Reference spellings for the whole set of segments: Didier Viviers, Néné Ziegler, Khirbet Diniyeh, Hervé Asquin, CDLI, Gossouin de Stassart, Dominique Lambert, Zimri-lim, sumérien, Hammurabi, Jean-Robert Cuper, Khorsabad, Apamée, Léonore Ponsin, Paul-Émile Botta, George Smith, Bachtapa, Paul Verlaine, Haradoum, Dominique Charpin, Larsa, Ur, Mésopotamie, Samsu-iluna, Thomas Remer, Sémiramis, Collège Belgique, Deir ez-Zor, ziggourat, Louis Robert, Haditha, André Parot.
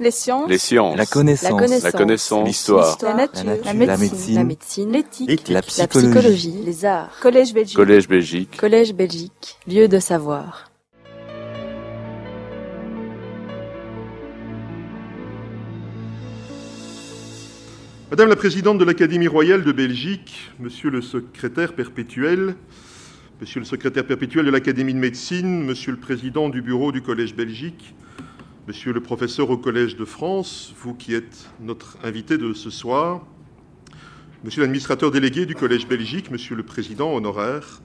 Les sciences. La connaissance. L'histoire. La nature. La médecine. L'éthique. La psychologie. Les arts. Collège Belgique. Lieu de savoir. Madame la Présidente de l'Académie royale de Belgique, Monsieur le secrétaire perpétuel de l'Académie de médecine, Monsieur le Président du bureau du Collège Belgique, Monsieur le professeur au Collège de France, vous qui êtes notre invité de ce soir, Monsieur l'administrateur délégué du Collège Belgique, Monsieur le Président honoraire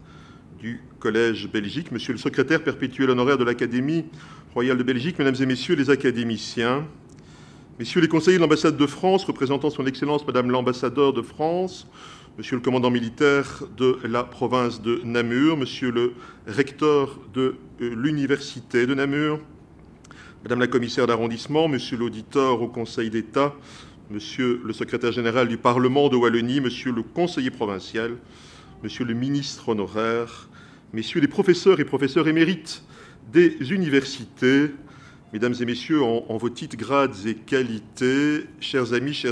du Collège Belgique, Monsieur le secrétaire perpétuel honoraire de l'Académie royale de Belgique, Mesdames et Messieurs les académiciens, Messieurs les conseillers de l'ambassade de France, représentant son Excellence Madame l'ambassadeur de France, Monsieur le commandant militaire de la province de Namur, Monsieur le recteur de l'université de Namur, Madame la commissaire d'arrondissement, Monsieur l'auditeur au Conseil d'État, Monsieur le secrétaire général du Parlement de Wallonie, Monsieur le conseiller provincial, Monsieur le ministre honoraire, Messieurs les professeurs et professeurs émérites des universités, Mesdames et Messieurs, en vos titres, grades et qualités, chers amis,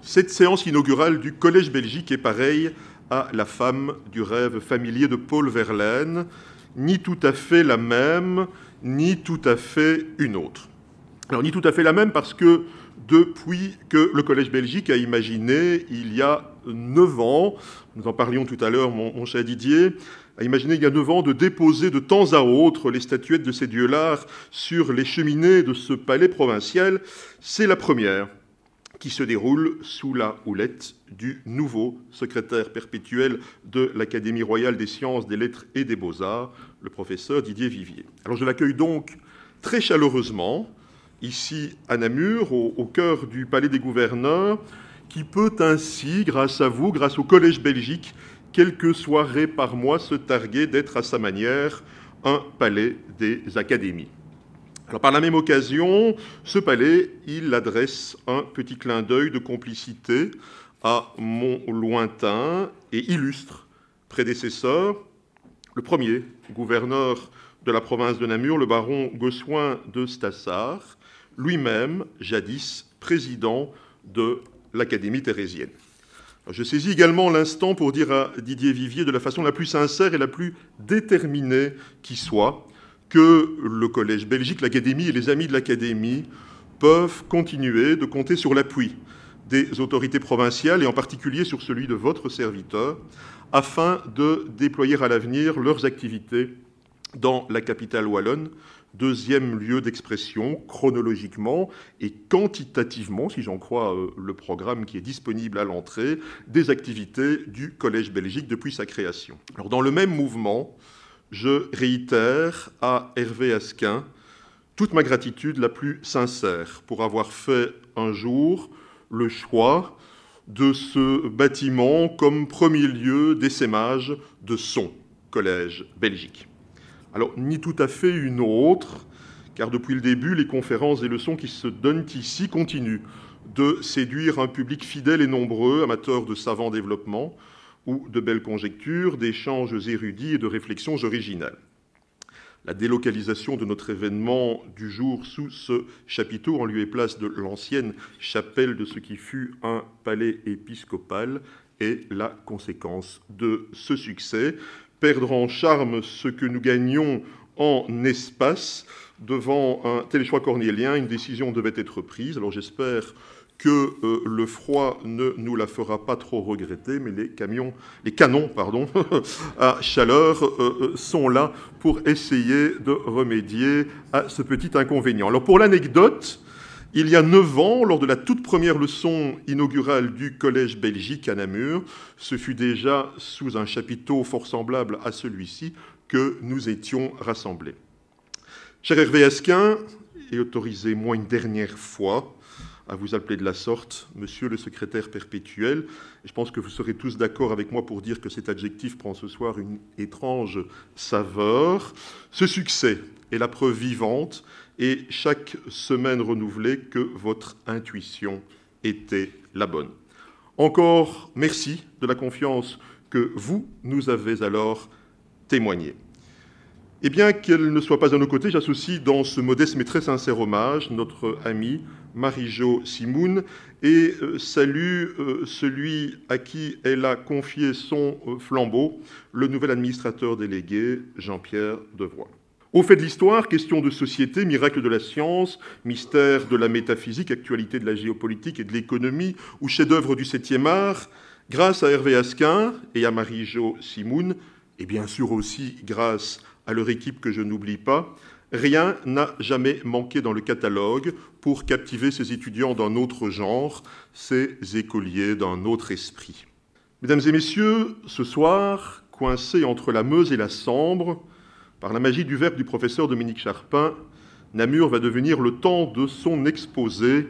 cette séance inaugurale du Collège Belgique est pareille à la femme du rêve familier de Paul Verlaine, ni tout à fait la même, ni tout à fait une autre. Alors, ni tout à fait la même parce que depuis que le Collège Belgique a imaginé, il y a 9 ans, nous en parlions tout à l'heure, mon cher Didier, a imaginé il y a 9 ans de déposer de temps à autre les statuettes de ces dieux l'art sur les cheminées de ce palais provincial. C'est la première qui se déroule sous la houlette du nouveau secrétaire perpétuel de l'Académie royale des sciences, des lettres et des beaux-arts, le professeur Didier Viviers. Alors je l'accueille donc très chaleureusement ici à Namur, au cœur du palais des gouverneurs, qui peut ainsi, grâce à vous, grâce au Collège Belgique, quelques soirées par mois se targuer d'être à sa manière un palais des académies. Alors, par la même occasion, ce palais, il adresse un petit clin d'œil de complicité à mon lointain et illustre prédécesseur, le premier gouverneur de la province de Namur, le baron Gossouin de Stassart, lui-même jadis président de l'Académie thérésienne. Je saisis également l'instant pour dire à Didier Viviers, de la façon la plus sincère et la plus déterminée qui soit, que le Collège Belgique, l'Académie et les amis de l'Académie peuvent continuer de compter sur l'appui des autorités provinciales et en particulier sur celui de votre serviteur, afin de déployer à l'avenir leurs activités dans la capitale wallonne, deuxième lieu d'expression chronologiquement et quantitativement, si j'en crois le programme qui est disponible à l'entrée, des activités du Collège Belgique depuis sa création. Alors, dans le même mouvement, je réitère à Hervé Asquin toute ma gratitude la plus sincère pour avoir fait un jour le choix de ce bâtiment comme premier lieu d'essaimage de son Collège Belgique. Alors, ni tout à fait une autre, car depuis le début, les conférences et leçons qui se donnent ici continuent de séduire un public fidèle et nombreux, amateurs de savants développements ou de belles conjectures, d'échanges érudits et de réflexions originales. La délocalisation de notre événement du jour sous ce chapiteau, en lieu et place de l'ancienne chapelle de ce qui fut un palais épiscopal, est la conséquence de ce succès. Perdre en charme ce que nous gagnons en espace devant un tel choix cornélien, une décision devait être prise. Alors j'espère que le froid ne nous la fera pas trop regretter, mais les canons, à chaleur sont là pour essayer de remédier à ce petit inconvénient. Alors pour l'anecdote, il y a 9 ans, lors de la toute première leçon inaugurale du Collège Belgique à Namur, ce fut déjà sous un chapiteau fort semblable à celui-ci que nous étions rassemblés. Cher Hervé Asquin, et autorisez-moi une dernière fois à vous appeler de la sorte Monsieur le secrétaire perpétuel, je pense que vous serez tous d'accord avec moi pour dire que cet adjectif prend ce soir une étrange saveur. Ce succès est la preuve vivante et chaque semaine renouvelée que votre intuition était la bonne. Encore merci de la confiance que vous nous avez alors témoignée. Et bien qu'elle ne soit pas à nos côtés, j'associe dans ce modeste mais très sincère hommage notre amie Marie-Jo Simoun et salue celui à qui elle a confié son flambeau, le nouvel administrateur délégué Jean-Pierre Devroy. Au fait de l'histoire, questions de société, miracles de la science, mystères de la métaphysique, actualité de la géopolitique et de l'économie ou chefs-d'œuvre du 7e art, grâce à Hervé Asquin et à Marie-Jo Simoun, et bien sûr aussi grâce à leur équipe que je n'oublie pas, rien n'a jamais manqué dans le catalogue pour captiver ces étudiants d'un autre genre, ces écoliers d'un autre esprit. Mesdames et messieurs, ce soir, coincés entre la Meuse et la Sambre, par la magie du verbe du professeur Dominique Charpin, Namur va devenir le temps de son exposé,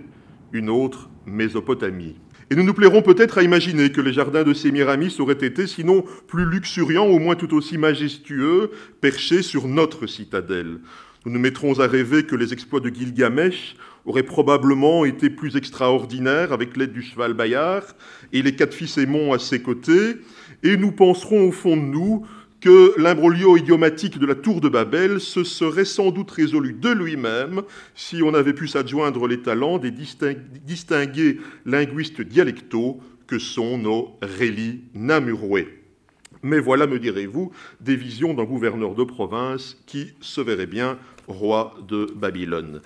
une autre Mésopotamie. Et nous nous plairons peut-être à imaginer que les jardins de Sémiramis auraient été, sinon plus luxuriants, au moins tout aussi majestueux, perchés sur notre citadelle. Nous nous mettrons à rêver que les exploits de Gilgamesh auraient probablement été plus extraordinaires avec l'aide du cheval Bayard et les quatre fils Aymon à ses côtés, et nous penserons au fond de nous que l'imbroglio idiomatique de la tour de Babel se serait sans doute résolu de lui-même si on avait pu s'adjoindre les talents des distingués linguistes dialectaux que sont nos réli namurois. Mais voilà, me direz-vous, des visions d'un gouverneur de province qui se verrait bien roi de Babylone.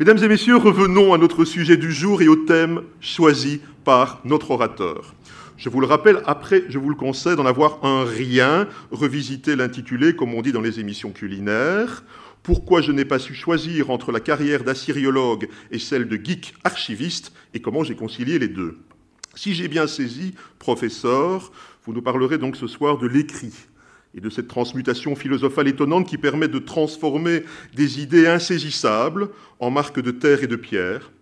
Mesdames et messieurs, revenons à notre sujet du jour et au thème choisi par notre orateur. Je vous le rappelle, après, je vous le conseille d'en avoir un rien, revisiter l'intitulé, comme on dit dans les émissions culinaires. Pourquoi je n'ai pas su choisir entre la carrière d'assyriologue et celle de geek archiviste, et comment j'ai concilié les deux. Si j'ai bien saisi, professeur, vous nous parlerez donc ce soir de l'écrit et de cette transmutation philosophale étonnante qui permet de transformer des idées insaisissables en marques de terre et de pierre,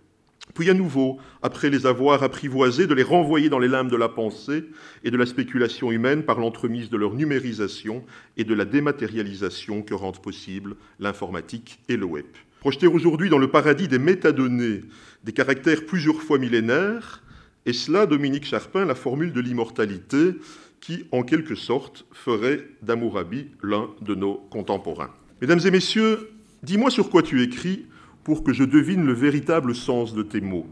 puis à nouveau, après les avoir apprivoisés, de les renvoyer dans les limbes de la pensée et de la spéculation humaine par l'entremise de leur numérisation et de la dématérialisation que rendent possible l'informatique et le web. Projetés aujourd'hui dans le paradis des métadonnées, des caractères plusieurs fois millénaires, et cela, Dominique Charpin, la formule de l'immortalité qui, en quelque sorte, ferait d'Hammurabi l'un de nos contemporains. Mesdames et messieurs, dis-moi sur quoi tu écris pour que je devine le véritable sens de tes mots,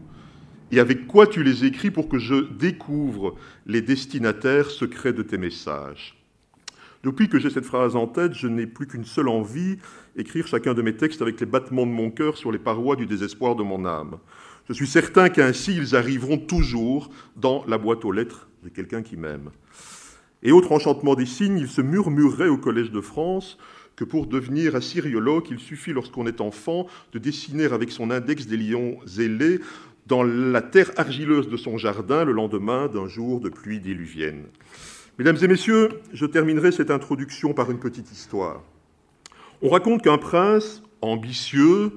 et avec quoi tu les écris pour que je découvre les destinataires secrets de tes messages. Depuis que j'ai cette phrase en tête, je n'ai plus qu'une seule envie, écrire chacun de mes textes avec les battements de mon cœur sur les parois du désespoir de mon âme. Je suis certain qu'ainsi ils arriveront toujours dans la boîte aux lettres de quelqu'un qui m'aime. Et autre enchantement des signes, il se murmurait au Collège de France que pour devenir assyriologue, il suffit, lorsqu'on est enfant, de dessiner avec son index des lions ailés dans la terre argileuse de son jardin le lendemain d'un jour de pluie diluvienne. Mesdames et messieurs, je terminerai cette introduction par une petite histoire. On raconte qu'un prince ambitieux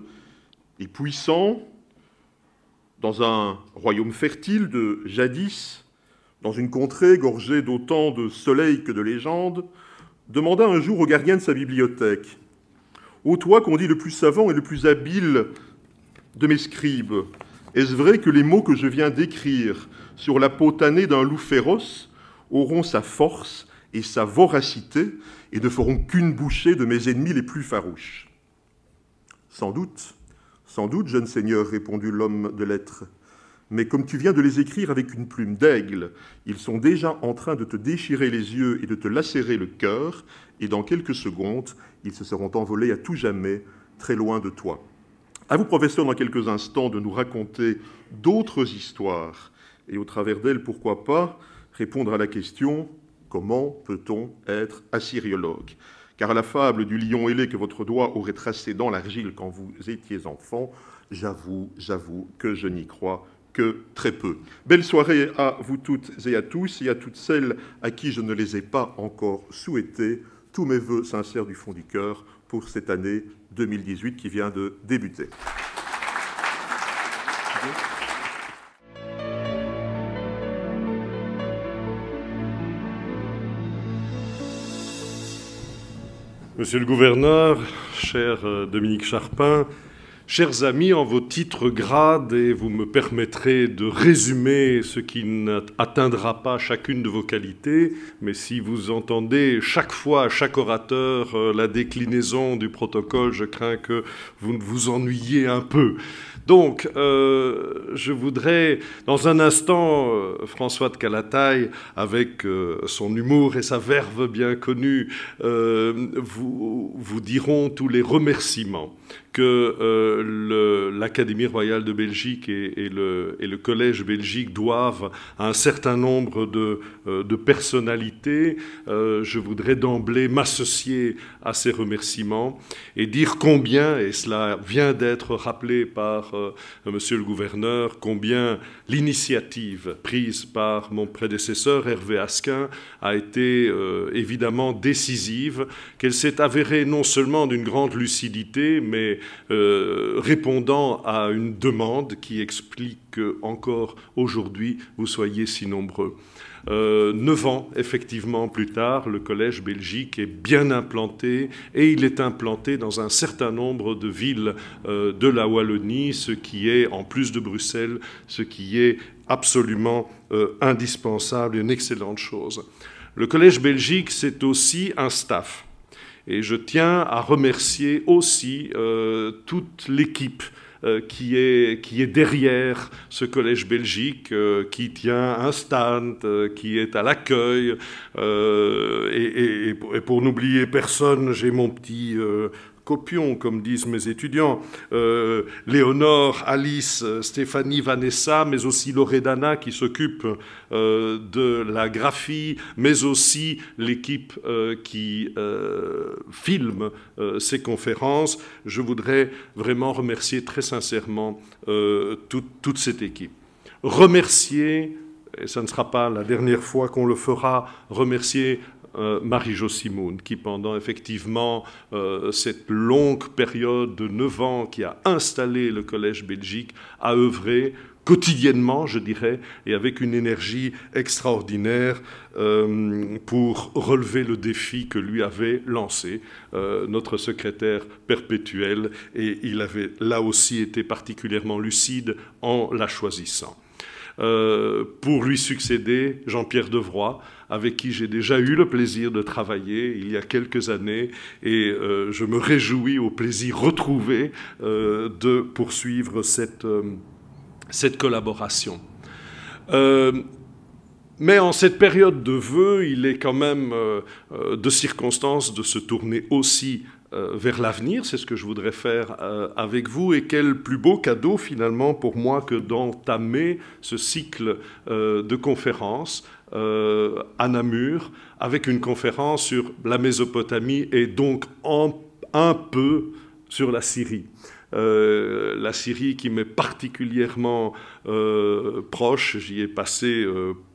et puissant, dans un royaume fertile de jadis, dans une contrée gorgée d'autant de soleil que de légendes, demanda un jour au gardien de sa bibliothèque « Ô toi qu'on dit le plus savant et le plus habile de mes scribes, est-ce vrai que les mots que je viens d'écrire sur la peau tannée d'un loup féroce auront sa force et sa voracité et ne feront qu'une bouchée de mes ennemis les plus farouches ?»« sans doute, jeune seigneur, répondit l'homme de lettres. » Mais comme tu viens de les écrire avec une plume d'aigle, ils sont déjà en train de te déchirer les yeux et de te lacérer le cœur, et dans quelques secondes, ils se seront envolés à tout jamais, très loin de toi. À vous, professeur, dans quelques instants, de nous raconter d'autres histoires, et au travers d'elles, pourquoi pas, répondre à la question « Comment peut-on être assyriologue ?» Car la fable du lion ailé que votre doigt aurait tracé dans l'argile quand vous étiez enfant, j'avoue que je n'y crois que très peu. Belle soirée à vous toutes et à tous, et à toutes celles à qui je ne les ai pas encore souhaitées. Tous mes vœux sincères du fond du cœur pour cette année 2018 qui vient de débuter. Monsieur le gouverneur, cher Dominique Charpin, Chers amis, en vos titres grades, et vous me permettrez de résumer ce qui n'atteindra pas chacune de vos qualités, mais si vous entendez chaque fois, à chaque orateur, la déclinaison du protocole, je crains que vous ne vous ennuyiez un peu. Donc, je voudrais, dans un instant, François de Callataÿ, avec son humour et sa verve bien connue, vous diront tous les remerciements que l'Académie royale de Belgique et le Collège belgique doivent à un certain nombre de personnalités. Je voudrais d'emblée m'associer à ces remerciements et dire combien, et cela vient d'être rappelé par Monsieur le Gouverneur, combien l'initiative prise par mon prédécesseur Hervé Asquin a été évidemment décisive, qu'elle s'est avérée non seulement d'une grande lucidité, mais répondant à une demande qui explique qu'encore aujourd'hui, vous soyez si nombreux. 9 ans, effectivement, plus tard, le Collège belgique est bien implanté et il est implanté dans un certain nombre de villes de la Wallonie, ce qui est, en plus de Bruxelles, ce qui est absolument indispensable, une excellente chose. Le Collège belgique, c'est aussi un staff. Et je tiens à remercier aussi toute l'équipe qui est derrière ce Collège belgique, qui tient un stand, qui est à l'accueil. Et pour n'oublier personne, j'ai mon petit copion, comme disent mes étudiants, Léonore, Alice, Stéphanie, Vanessa, mais aussi Loredana qui s'occupe de la graphie, mais aussi l'équipe qui filme ces conférences. Je voudrais vraiment remercier très sincèrement toute cette équipe. Remercier, et ça ne sera pas la dernière fois qu'on le fera, remercier Marie-Jo Simoun, qui pendant effectivement cette longue période de 9 ans qui a installé le Collège belgique, a œuvré quotidiennement, je dirais, et avec une énergie extraordinaire pour relever le défi que lui avait lancé notre secrétaire perpétuel, et il avait là aussi été particulièrement lucide en la choisissant. Pour lui succéder, Jean-Pierre Devroy, avec qui j'ai déjà eu le plaisir de travailler il y a quelques années, et je me réjouis au plaisir retrouvé de poursuivre cette collaboration. Mais en cette période de vœux, il est quand même de circonstance de se tourner aussi vers l'avenir, c'est ce que je voudrais faire avec vous, et quel plus beau cadeau finalement pour moi que d'entamer ce cycle de conférences à Namur avec une conférence sur la Mésopotamie et donc un peu sur la Syrie. La Syrie qui m'est particulièrement proche, j'y ai passé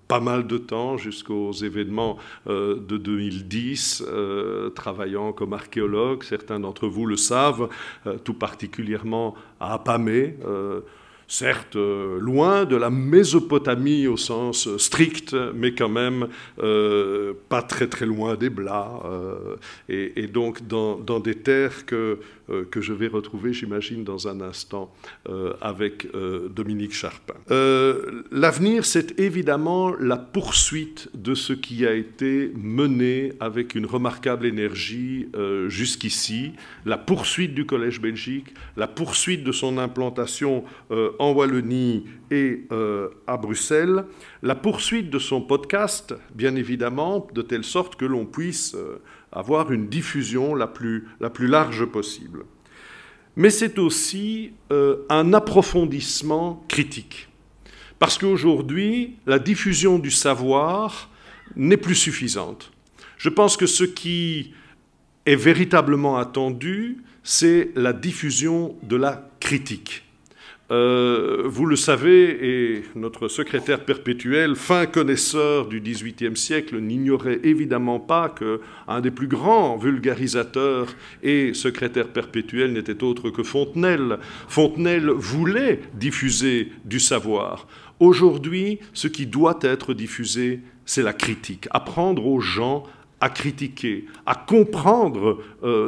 pas mal de temps jusqu'aux événements de 2010, travaillant comme archéologue. Certains d'entre vous le savent, tout particulièrement à Apamée, certes loin de la Mésopotamie au sens strict, mais quand même pas très très loin des Blas, et donc dans des terres que je vais retrouver, j'imagine, dans un instant avec Dominique Charpin. L'avenir, c'est évidemment la poursuite de ce qui a été mené avec une remarquable énergie jusqu'ici, la poursuite du Collège belgique, la poursuite de son implantation en Wallonie et à Bruxelles, la poursuite de son podcast, bien évidemment, de telle sorte que l'on puisse avoir une diffusion la plus large possible. Mais c'est aussi un approfondissement critique. Parce qu'aujourd'hui, la diffusion du savoir n'est plus suffisante. Je pense que ce qui est véritablement attendu, c'est la diffusion de la critique. Vous le savez, et notre secrétaire perpétuel, fin connaisseur du XVIIIe siècle, n'ignorait évidemment pas qu'un des plus grands vulgarisateurs et secrétaire perpétuel n'était autre que Fontenelle. Fontenelle voulait diffuser du savoir. Aujourd'hui, ce qui doit être diffusé, c'est la critique. Apprendre aux gens à critiquer, à comprendre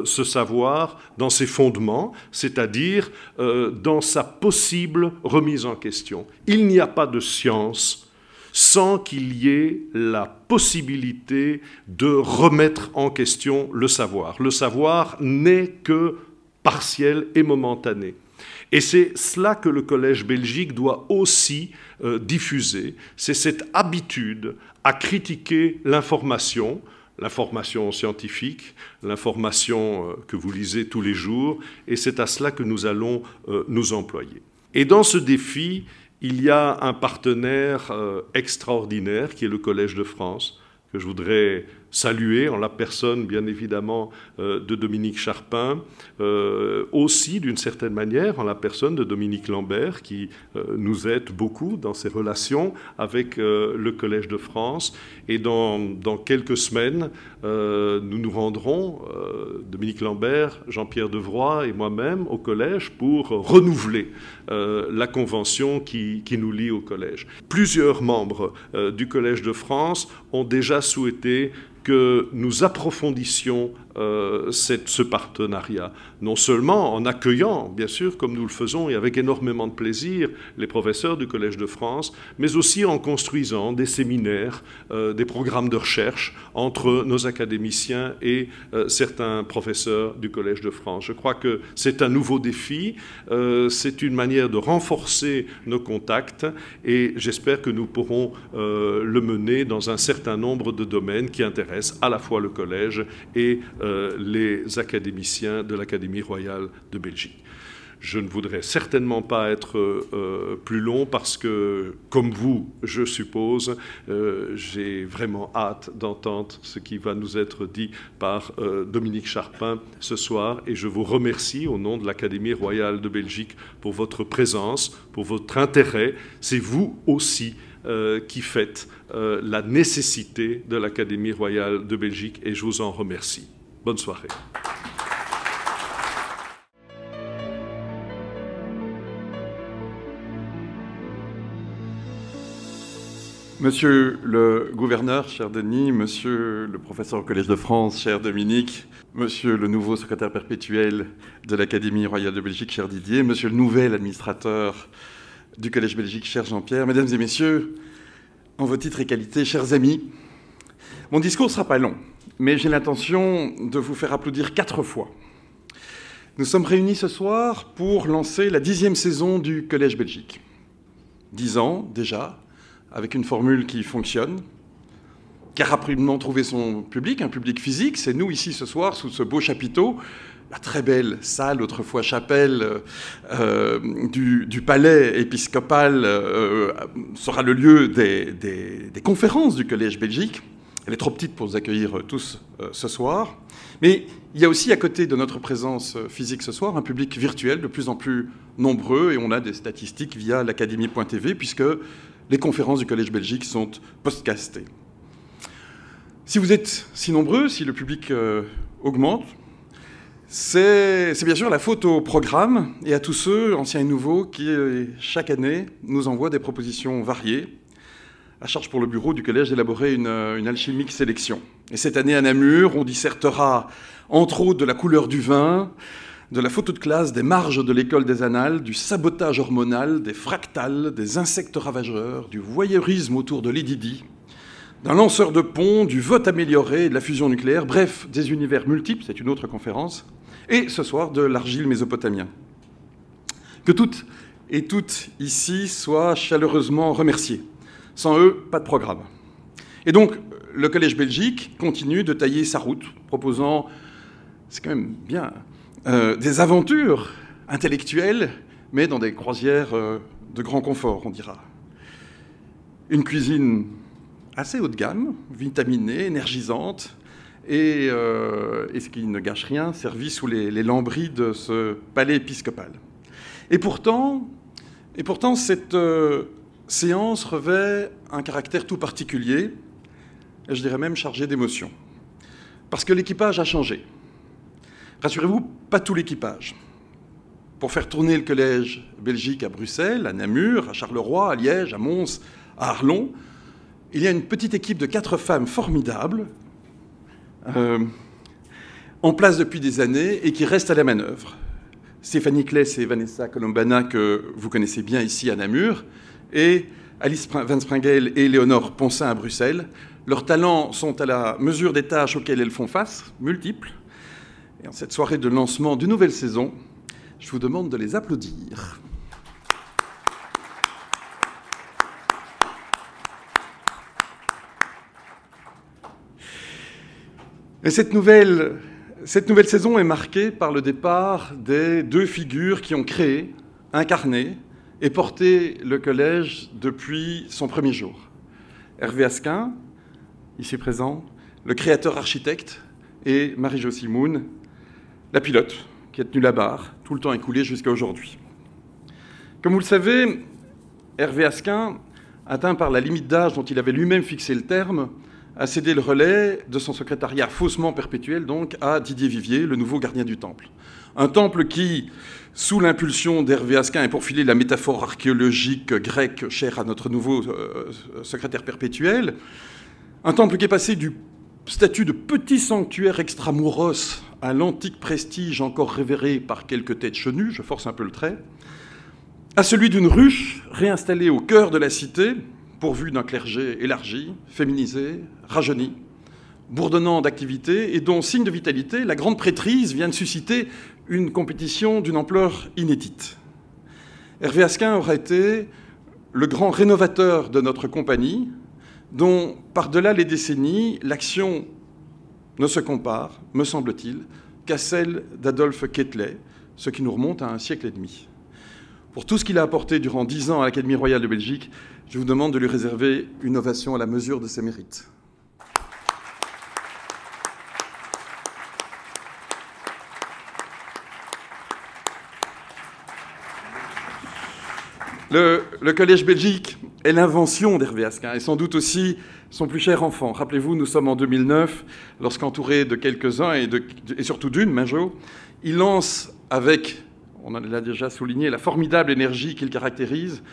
ce savoir dans ses fondements, c'est-à-dire dans sa possible remise en question. Il n'y a pas de science sans qu'il y ait la possibilité de remettre en question le savoir. Le savoir n'est que partiel et momentané. Et c'est cela que le Collège belgique doit aussi diffuser, c'est cette habitude à critiquer l'information, l'information scientifique, l'information que vous lisez tous les jours, et c'est à cela que nous allons nous employer. Et dans ce défi, il y a un partenaire extraordinaire qui est le Collège de France, que je voudrais saluer en la personne, bien évidemment, de Dominique Charpin, aussi, d'une certaine manière, en la personne de Dominique Lambert, qui nous aide beaucoup dans ses relations avec le Collège de France. Et dans quelques semaines, nous nous rendrons, Dominique Lambert, Jean-Pierre Devroy et moi-même, au Collège pour renouveler la convention qui nous lie au Collège. Plusieurs membres du Collège de France ont déjà souhaité que nous approfondissions ce partenariat, non seulement en accueillant, bien sûr, comme nous le faisons et avec énormément de plaisir, les professeurs du Collège de France, mais aussi en construisant des séminaires, des programmes de recherche entre nos académiciens et certains professeurs du Collège de France. Je crois que c'est un nouveau défi, c'est une manière de renforcer nos contacts et j'espère que nous pourrons le mener dans un certain nombre de domaines qui intéressent à la fois le Collège et les académiciens de l'Académie royale de Belgique. Je ne voudrais certainement pas être plus long parce que, comme vous, je suppose, j'ai vraiment hâte d'entendre ce qui va nous être dit par Dominique Charpin ce soir. Et je vous remercie au nom de l'Académie royale de Belgique pour votre présence, pour votre intérêt. C'est vous aussi qui fête la nécessité de l'Académie royale de Belgique et je vous en remercie. Bonne soirée. Monsieur le gouverneur, cher Denis, monsieur le professeur au Collège de France, cher Dominique, monsieur le nouveau secrétaire perpétuel de l'Académie royale de Belgique, cher Didier, monsieur le nouvel administrateur du Collège belgique, cher Jean-Pierre, mesdames et messieurs, en vos titres et qualités, chers amis, mon discours ne sera pas long, mais j'ai l'intention de vous faire applaudir 4 fois. Nous sommes réunis ce soir pour lancer la 10e saison du Collège belgique. 10 ans déjà, avec une formule qui fonctionne, qui a rapidement trouvé son public, un public physique. C'est nous ici ce soir, sous ce beau chapiteau, la très belle salle, autrefois chapelle, du palais épiscopal, sera le lieu des conférences du Collège belgique. Elle est trop petite pour nous accueillir tous ce soir. Mais il y a aussi, à côté de notre présence physique ce soir, un public virtuel de plus en plus nombreux. Et on a des statistiques via l'académie.tv, puisque les conférences du Collège belgique sont podcastées. Si vous êtes si nombreux, si le public augmente, c'est bien sûr la faute au programme et à tous ceux, anciens et nouveaux, qui, chaque année, nous envoient des propositions variées. À charge pour le bureau du Collège d'élaborer une alchimique sélection. Et cette année, à Namur, on dissertera, entre autres, de la couleur du vin, de la photo de classe, des marges de l'école des annales, du sabotage hormonal, des fractales, des insectes ravageurs, du voyeurisme autour de l'Edidi, d'un lanceur de pont, du vote amélioré, de la fusion nucléaire, bref, des univers multiples, c'est une autre conférence, et ce soir, de l'argile mésopotamienne. Que toutes et toutes ici soient chaleureusement remerciées. Sans eux, pas de programme. Et donc, le Collège belgique continue de tailler sa route, proposant, c'est quand même bien, des aventures intellectuelles, mais dans des croisières de grand confort, on dira. Une cuisine assez haut de gamme, vitaminée, énergisante, et ce qui ne gâche rien, servie sous les lambris de ce palais épiscopal. Et pourtant cette séance revêt un caractère tout particulier, et je dirais même chargé d'émotion, parce que l'équipage a changé. Rassurez-vous, pas tout l'équipage. Pour faire tourner le Collège belgique à Bruxelles, à Namur, à Charleroi, à Liège, à Mons, à Arlon, il y a une petite équipe de 4 femmes formidables en place depuis des années et qui restent à la manœuvre. Stéphanie Claes et Vanessa Colombana, que vous connaissez bien ici à Namur, et Alice Van Springale et Léonore Ponsin à Bruxelles. Leurs talents sont à la mesure des tâches auxquelles elles font face, multiples. Et en cette soirée de lancement d'une nouvelle saison, je vous demande de les applaudir. Et cette nouvelle saison est marquée par le départ des deux figures qui ont créé, incarné et porté le collège depuis son premier jour. Hervé Asquin, ici présent, le créateur architecte, et Marie-Jo Simoun, la pilote qui a tenu la barre, tout le temps écoulé jusqu'à aujourd'hui. Comme vous le savez, Hervé Asquin, atteint par la limite d'âge dont il avait lui-même fixé le terme, a cédé le relais de son secrétariat faussement perpétuel donc à Didier Viviers, le nouveau gardien du temple. Un temple qui, sous l'impulsion d'Hervé Asquin, et pour filer la métaphore archéologique grecque chère à notre nouveau secrétaire perpétuel, un temple qui est passé du statut de petit sanctuaire extramuros à l'antique prestige encore révéré par quelques têtes chenues, je force un peu le trait, à celui d'une ruche réinstallée au cœur de la cité, pourvu d'un clergé élargi, féminisé, rajeuni, bourdonnant d'activité et dont, signe de vitalité, la grande prêtrise vient de susciter une compétition d'une ampleur inédite. Hervé Asquin aura été le grand rénovateur de notre compagnie, dont, par-delà les décennies, l'action ne se compare, me semble-t-il, qu'à celle d'Adolphe Quetelet, ce qui nous remonte à un siècle et demi. Pour tout ce qu'il a apporté durant 10 ans à l'Académie royale de Belgique, je vous demande de lui réserver une ovation à la mesure de ses mérites. Le Collège Belgique est l'invention d'Hervé Asquin, et sans doute aussi son plus cher enfant. Rappelez-vous, nous sommes en 2009, lorsqu'entouré de quelques-uns, et surtout d'une, Majo, il lance avec, on l'a déjà souligné, la formidable énergie qu'il caractérise,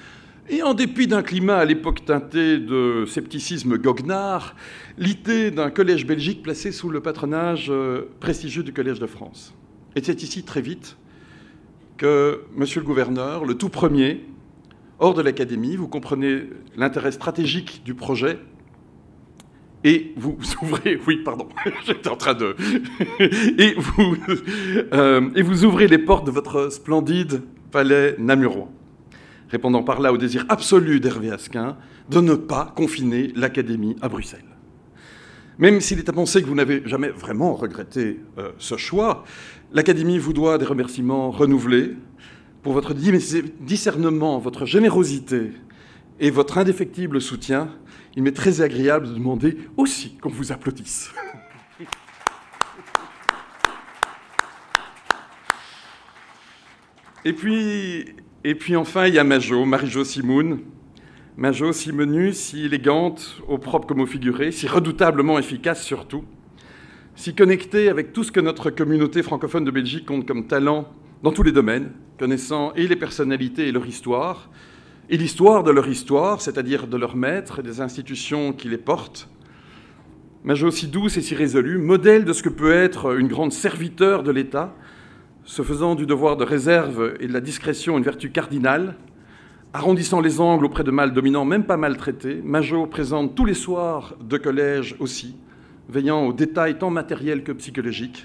et en dépit d'un climat à l'époque teinté de scepticisme goguenard, l'idée d'un Collège Belgique placé sous le patronage prestigieux du Collège de France. Et c'est ici, très vite, que Monsieur le Gouverneur, le tout premier, hors de l'Académie, vous comprenez l'intérêt stratégique du projet et vous ouvrez... Oui, pardon, j'étais en train de... et vous ouvrez les portes de votre splendide palais namurois, répondant par là au désir absolu d'Hervé Asquin de ne pas confiner l'Académie à Bruxelles. Même s'il est à penser que vous n'avez jamais vraiment regretté ce choix, l'Académie vous doit des remerciements renouvelés, pour votre discernement, votre générosité et votre indéfectible soutien. Il m'est très agréable de demander aussi qu'on vous applaudisse. Et puis enfin, il y a Majo, Marie-Jo Simoun. Majo, si menue, si élégante, au propre comme au figuré, si redoutablement efficace surtout, si connectée avec tout ce que notre communauté francophone de Belgique compte comme talent, dans tous les domaines, connaissant et les personnalités et leur histoire, et l'histoire de leur histoire, c'est-à-dire de leurs maîtres et des institutions qui les portent. Majo si douce et si résolue, modèle de ce que peut être une grande serviteur de l'État, se faisant du devoir de réserve et de la discrétion une vertu cardinale, arrondissant les angles auprès de mâles dominants, même pas maltraités, Majo présente tous les soirs de collège aussi, veillant aux détails tant matériels que psychologiques,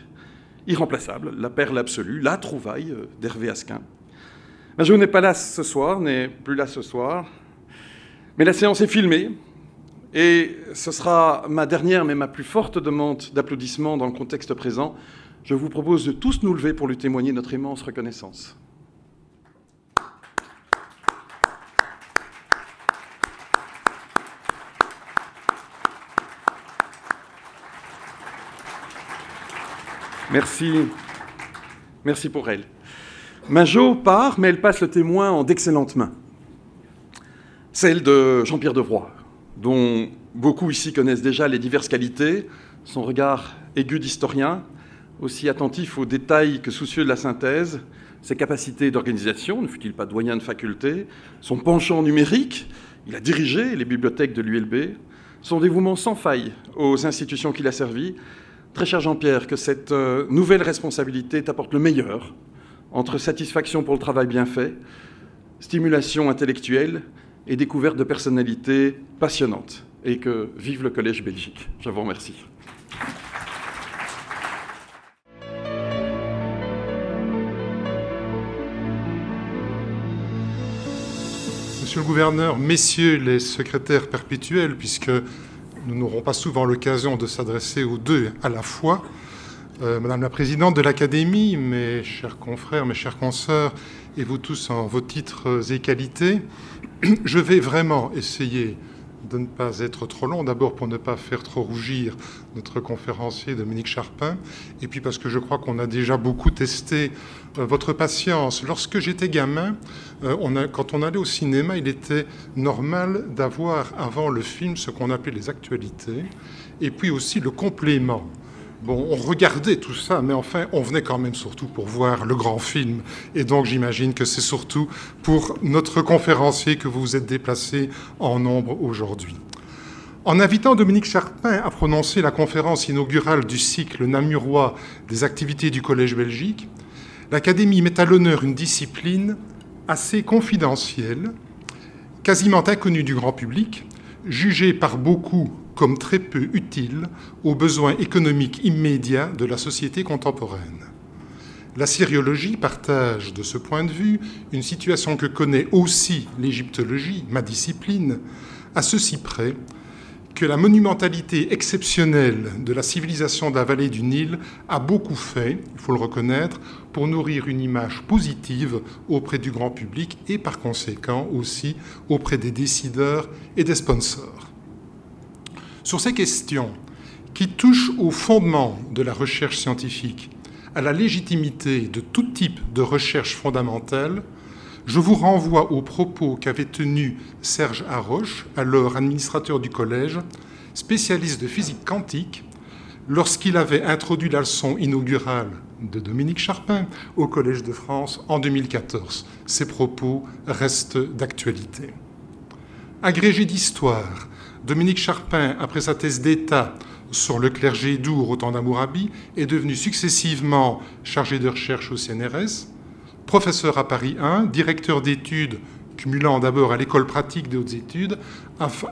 irremplaçable, la perle absolue, la trouvaille d'Hervé Asquin. Majo n'est plus là ce soir, mais la séance est filmée, et ce sera ma dernière, mais ma plus forte demande d'applaudissements dans le contexte présent. Je vous propose de tous nous lever pour lui témoigner notre immense reconnaissance. Merci pour elle. Majo part, mais elle passe le témoin en d'excellentes mains. Celle de Jean-Pierre Devroy, dont beaucoup ici connaissent déjà les diverses qualités, son regard aigu d'historien, aussi attentif aux détails que soucieux de la synthèse, ses capacités d'organisation, ne fut-il pas doyen de faculté, son penchant numérique, il a dirigé les bibliothèques de l'ULB, son dévouement sans faille aux institutions qu'il a servies, très cher Jean-Pierre, que cette nouvelle responsabilité t'apporte le meilleur, entre satisfaction pour le travail bien fait, stimulation intellectuelle et découverte de personnalités passionnantes. Et que vive le Collège Belgique. Je vous remercie. Monsieur le gouverneur, messieurs les secrétaires perpétuels, puisque nous n'aurons pas souvent l'occasion de s'adresser aux deux à la fois, Madame la Présidente de l'Académie, mes chers confrères, mes chères consoeurs, et vous tous en vos titres et qualités, je vais vraiment essayer de ne pas être trop long, d'abord pour ne pas faire trop rougir notre conférencier Dominique Charpin, et puis parce que je crois qu'on a déjà beaucoup testé votre patience. Lorsque j'étais gamin, quand on allait au cinéma, il était normal d'avoir avant le film ce qu'on appelait les actualités, et puis aussi le complément. Bon, on regardait tout ça, mais enfin, on venait quand même surtout pour voir le grand film. Et donc, j'imagine que c'est surtout pour notre conférencier que vous vous êtes déplacé en nombre aujourd'hui. En invitant Dominique Charpin à prononcer la conférence inaugurale du cycle namurois des activités du Collège Belgique, l'Académie met à l'honneur une discipline assez confidentielle, quasiment inconnue du grand public, jugée par beaucoup comme très peu utile aux besoins économiques immédiats de la société contemporaine. La syriologie partage, de ce point de vue, une situation que connaît aussi l'égyptologie, ma discipline, à ceci près que la monumentalité exceptionnelle de la civilisation de la vallée du Nil a beaucoup fait, il faut le reconnaître, pour nourrir une image positive auprès du grand public et par conséquent aussi auprès des décideurs et des sponsors. Sur ces questions qui touchent au fondement de la recherche scientifique, à la légitimité de tout type de recherche fondamentale, je vous renvoie aux propos qu'avait tenus Serge Haroche, alors administrateur du collège, spécialiste de physique quantique, lorsqu'il avait introduit la leçon inaugurale de Dominique Charpin au Collège de France en 2014. Ces propos restent d'actualité. Agrégé d'histoire, Dominique Charpin, après sa thèse d'État sur le clergé d'Ur au temps d'Hammurabi, est devenu successivement chargé de recherche au CNRS, professeur à Paris 1, directeur d'études, cumulant d'abord à l'École pratique des hautes études,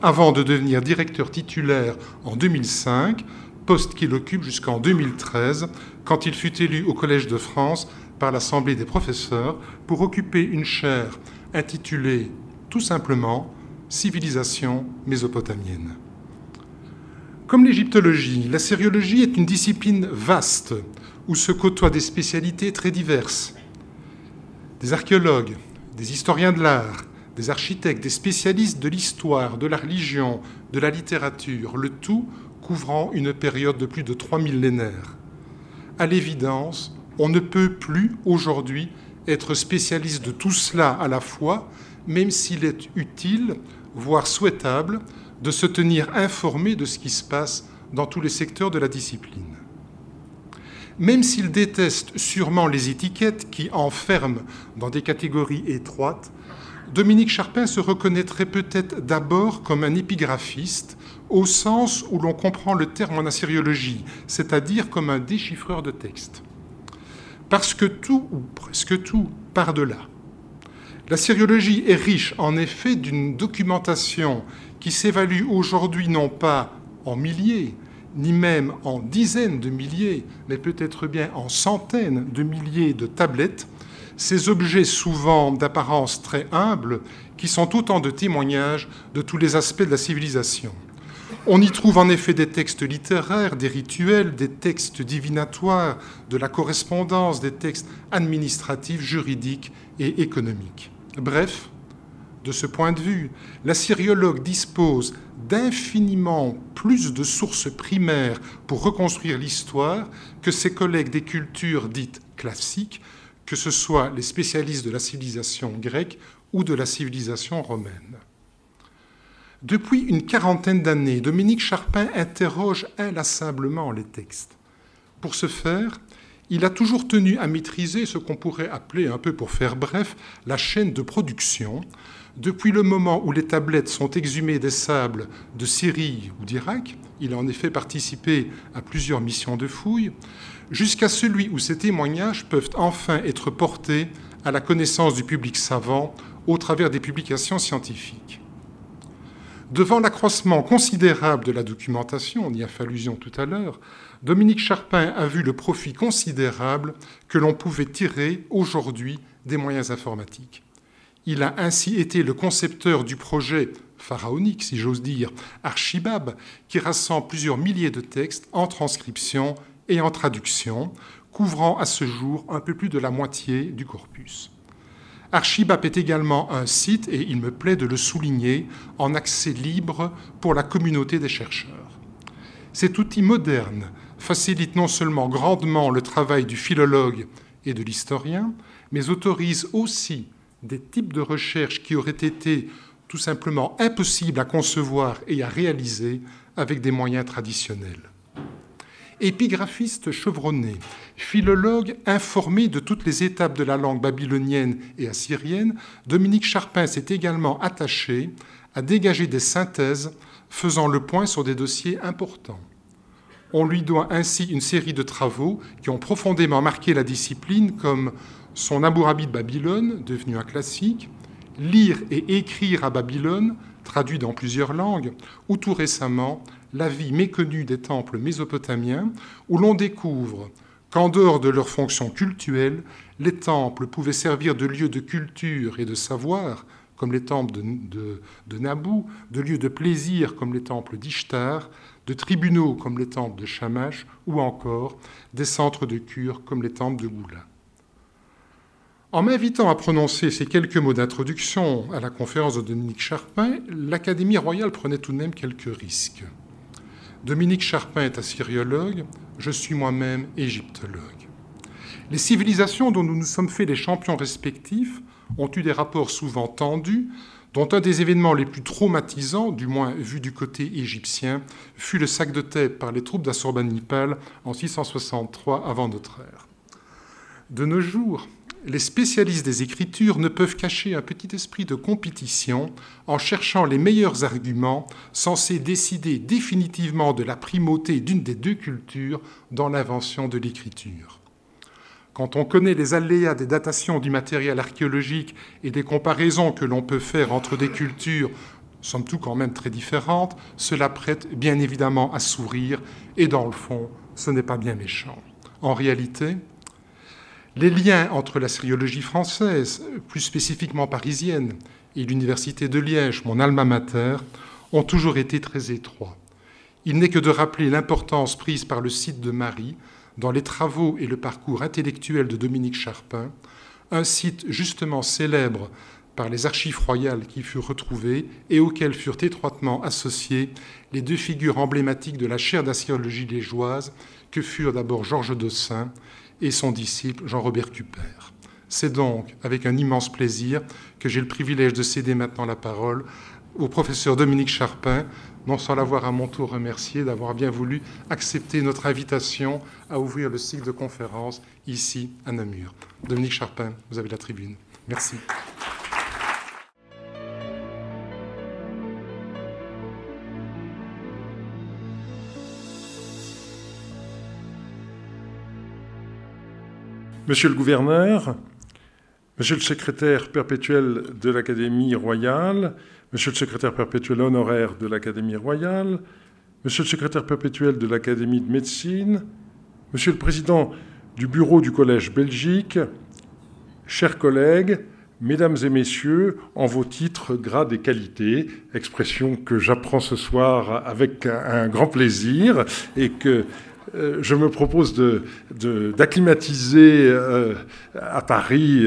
avant de devenir directeur titulaire en 2005, poste qu'il occupe jusqu'en 2013, quand il fut élu au Collège de France par l'Assemblée des professeurs pour occuper une chaire intitulée tout simplement civilisation mésopotamienne. Comme l'égyptologie, la syriologie est une discipline vaste où se côtoient des spécialités très diverses. Des archéologues, des historiens de l'art, des architectes, des spécialistes de l'histoire, de la religion, de la littérature, le tout couvrant une période de plus de 3 millénaires. À l'évidence, on ne peut plus aujourd'hui être spécialiste de tout cela à la fois, même s'il est utile voire souhaitable de se tenir informé de ce qui se passe dans tous les secteurs de la discipline. Même s'il déteste sûrement les étiquettes qui enferment dans des catégories étroites, Dominique Charpin se reconnaîtrait peut-être d'abord comme un épigraphiste au sens où l'on comprend le terme en assyriologie, c'est-à-dire comme un déchiffreur de textes. Parce que tout, ou presque tout, part de là. La syriologie est riche en effet d'une documentation qui s'évalue aujourd'hui non pas en milliers, ni même en dizaines de milliers, mais peut-être bien en centaines de milliers de tablettes, ces objets souvent d'apparence très humble qui sont autant de témoignages de tous les aspects de la civilisation. On y trouve en effet des textes littéraires, des rituels, des textes divinatoires, de la correspondance, des textes administratifs, juridiques et économiques. Bref, de ce point de vue, la syriologue dispose d'infiniment plus de sources primaires pour reconstruire l'histoire que ses collègues des cultures dites classiques, que ce soit les spécialistes de la civilisation grecque ou de la civilisation romaine. Depuis une quarantaine d'années, Dominique Charpin interroge inlassablement les textes. Pour ce faire, il a toujours tenu à maîtriser ce qu'on pourrait appeler, un peu pour faire bref, la chaîne de production, depuis le moment où les tablettes sont exhumées des sables de Syrie ou d'Irak, il a en effet participé à plusieurs missions de fouilles, jusqu'à celui où ces témoignages peuvent enfin être portés à la connaissance du public savant au travers des publications scientifiques. Devant l'accroissement considérable de la documentation, on y a fait allusion tout à l'heure, Dominique Charpin a vu le profit considérable que l'on pouvait tirer aujourd'hui des moyens informatiques. Il a ainsi été le concepteur du projet pharaonique, si j'ose dire, Archibab, qui rassemble plusieurs milliers de textes en transcription et en traduction, couvrant à ce jour un peu plus de la moitié du corpus. Archibab est également un site, et il me plaît de le souligner, en accès libre pour la communauté des chercheurs. Cet outil moderne facilite non seulement grandement le travail du philologue et de l'historien, mais autorise aussi des types de recherches qui auraient été tout simplement impossibles à concevoir et à réaliser avec des moyens traditionnels. Épigraphiste chevronné, philologue informé de toutes les étapes de la langue babylonienne et assyrienne, Dominique Charpin s'est également attaché à dégager des synthèses faisant le point sur des dossiers importants. On lui doit ainsi une série de travaux qui ont profondément marqué la discipline, comme son Hammurabi de Babylone, devenu un classique, Lire et écrire à Babylone, traduit dans plusieurs langues, ou tout récemment, La vie méconnue des temples mésopotamiens, où l'on découvre qu'en dehors de leur fonction cultuelle, les temples pouvaient servir de lieux de culture et de savoir, comme les temples de Naboo, de lieux de plaisir, comme les temples d'Ishtar, de tribunaux, comme les temples de Shamash, ou encore des centres de cure, comme les temples de Goula. En m'invitant à prononcer ces quelques mots d'introduction à la conférence de Dominique Charpin, l'Académie royale prenait tout de même quelques risques. Dominique Charpin est assyriologue, je suis moi-même égyptologue. Les civilisations dont nous nous sommes faits les champions respectifs ont eu des rapports souvent tendus, dont un des événements les plus traumatisants, du moins vu du côté égyptien, fut le sac de Thèbes par les troupes d'Assurbanipal en 663 avant notre ère. De nos jours, les spécialistes des Écritures ne peuvent cacher un petit esprit de compétition en cherchant les meilleurs arguments censés décider définitivement de la primauté d'une des deux cultures dans l'invention de l'Écriture. Quand on connaît les aléas des datations du matériel archéologique et des comparaisons que l'on peut faire entre des cultures, somme toute quand même très différentes, cela prête bien évidemment à sourire et dans le fond, ce n'est pas bien méchant. En réalité, les liens entre l'assyriologie française, plus spécifiquement parisienne, et l'université de Liège, mon alma mater, ont toujours été très étroits. Il n'est que de rappeler l'importance prise par le site de Mari dans les travaux et le parcours intellectuel de Dominique Charpin, un site justement célèbre par les archives royales qui furent retrouvées et auxquelles furent étroitement associées les deux figures emblématiques de la chaire d'assyriologie liégeoise que furent d'abord Georges Dossin et son disciple Jean-Robert Cuper. C'est donc avec un immense plaisir que j'ai le privilège de céder maintenant la parole au professeur Dominique Charpin, non sans l'avoir à mon tour remercié d'avoir bien voulu accepter notre invitation à ouvrir le cycle de conférences ici à Namur. Dominique Charpin, vous avez la tribune. Merci. Monsieur le gouverneur, monsieur le secrétaire perpétuel de l'Académie royale, monsieur le secrétaire perpétuel honoraire de l'Académie royale, monsieur le secrétaire perpétuel de l'Académie de médecine, monsieur le président du bureau du Collège Belgique, chers collègues, mesdames et messieurs, en vos titres, grades et qualités, expression que j'apprends ce soir avec un grand plaisir et que je me propose d'acclimatiser à Paris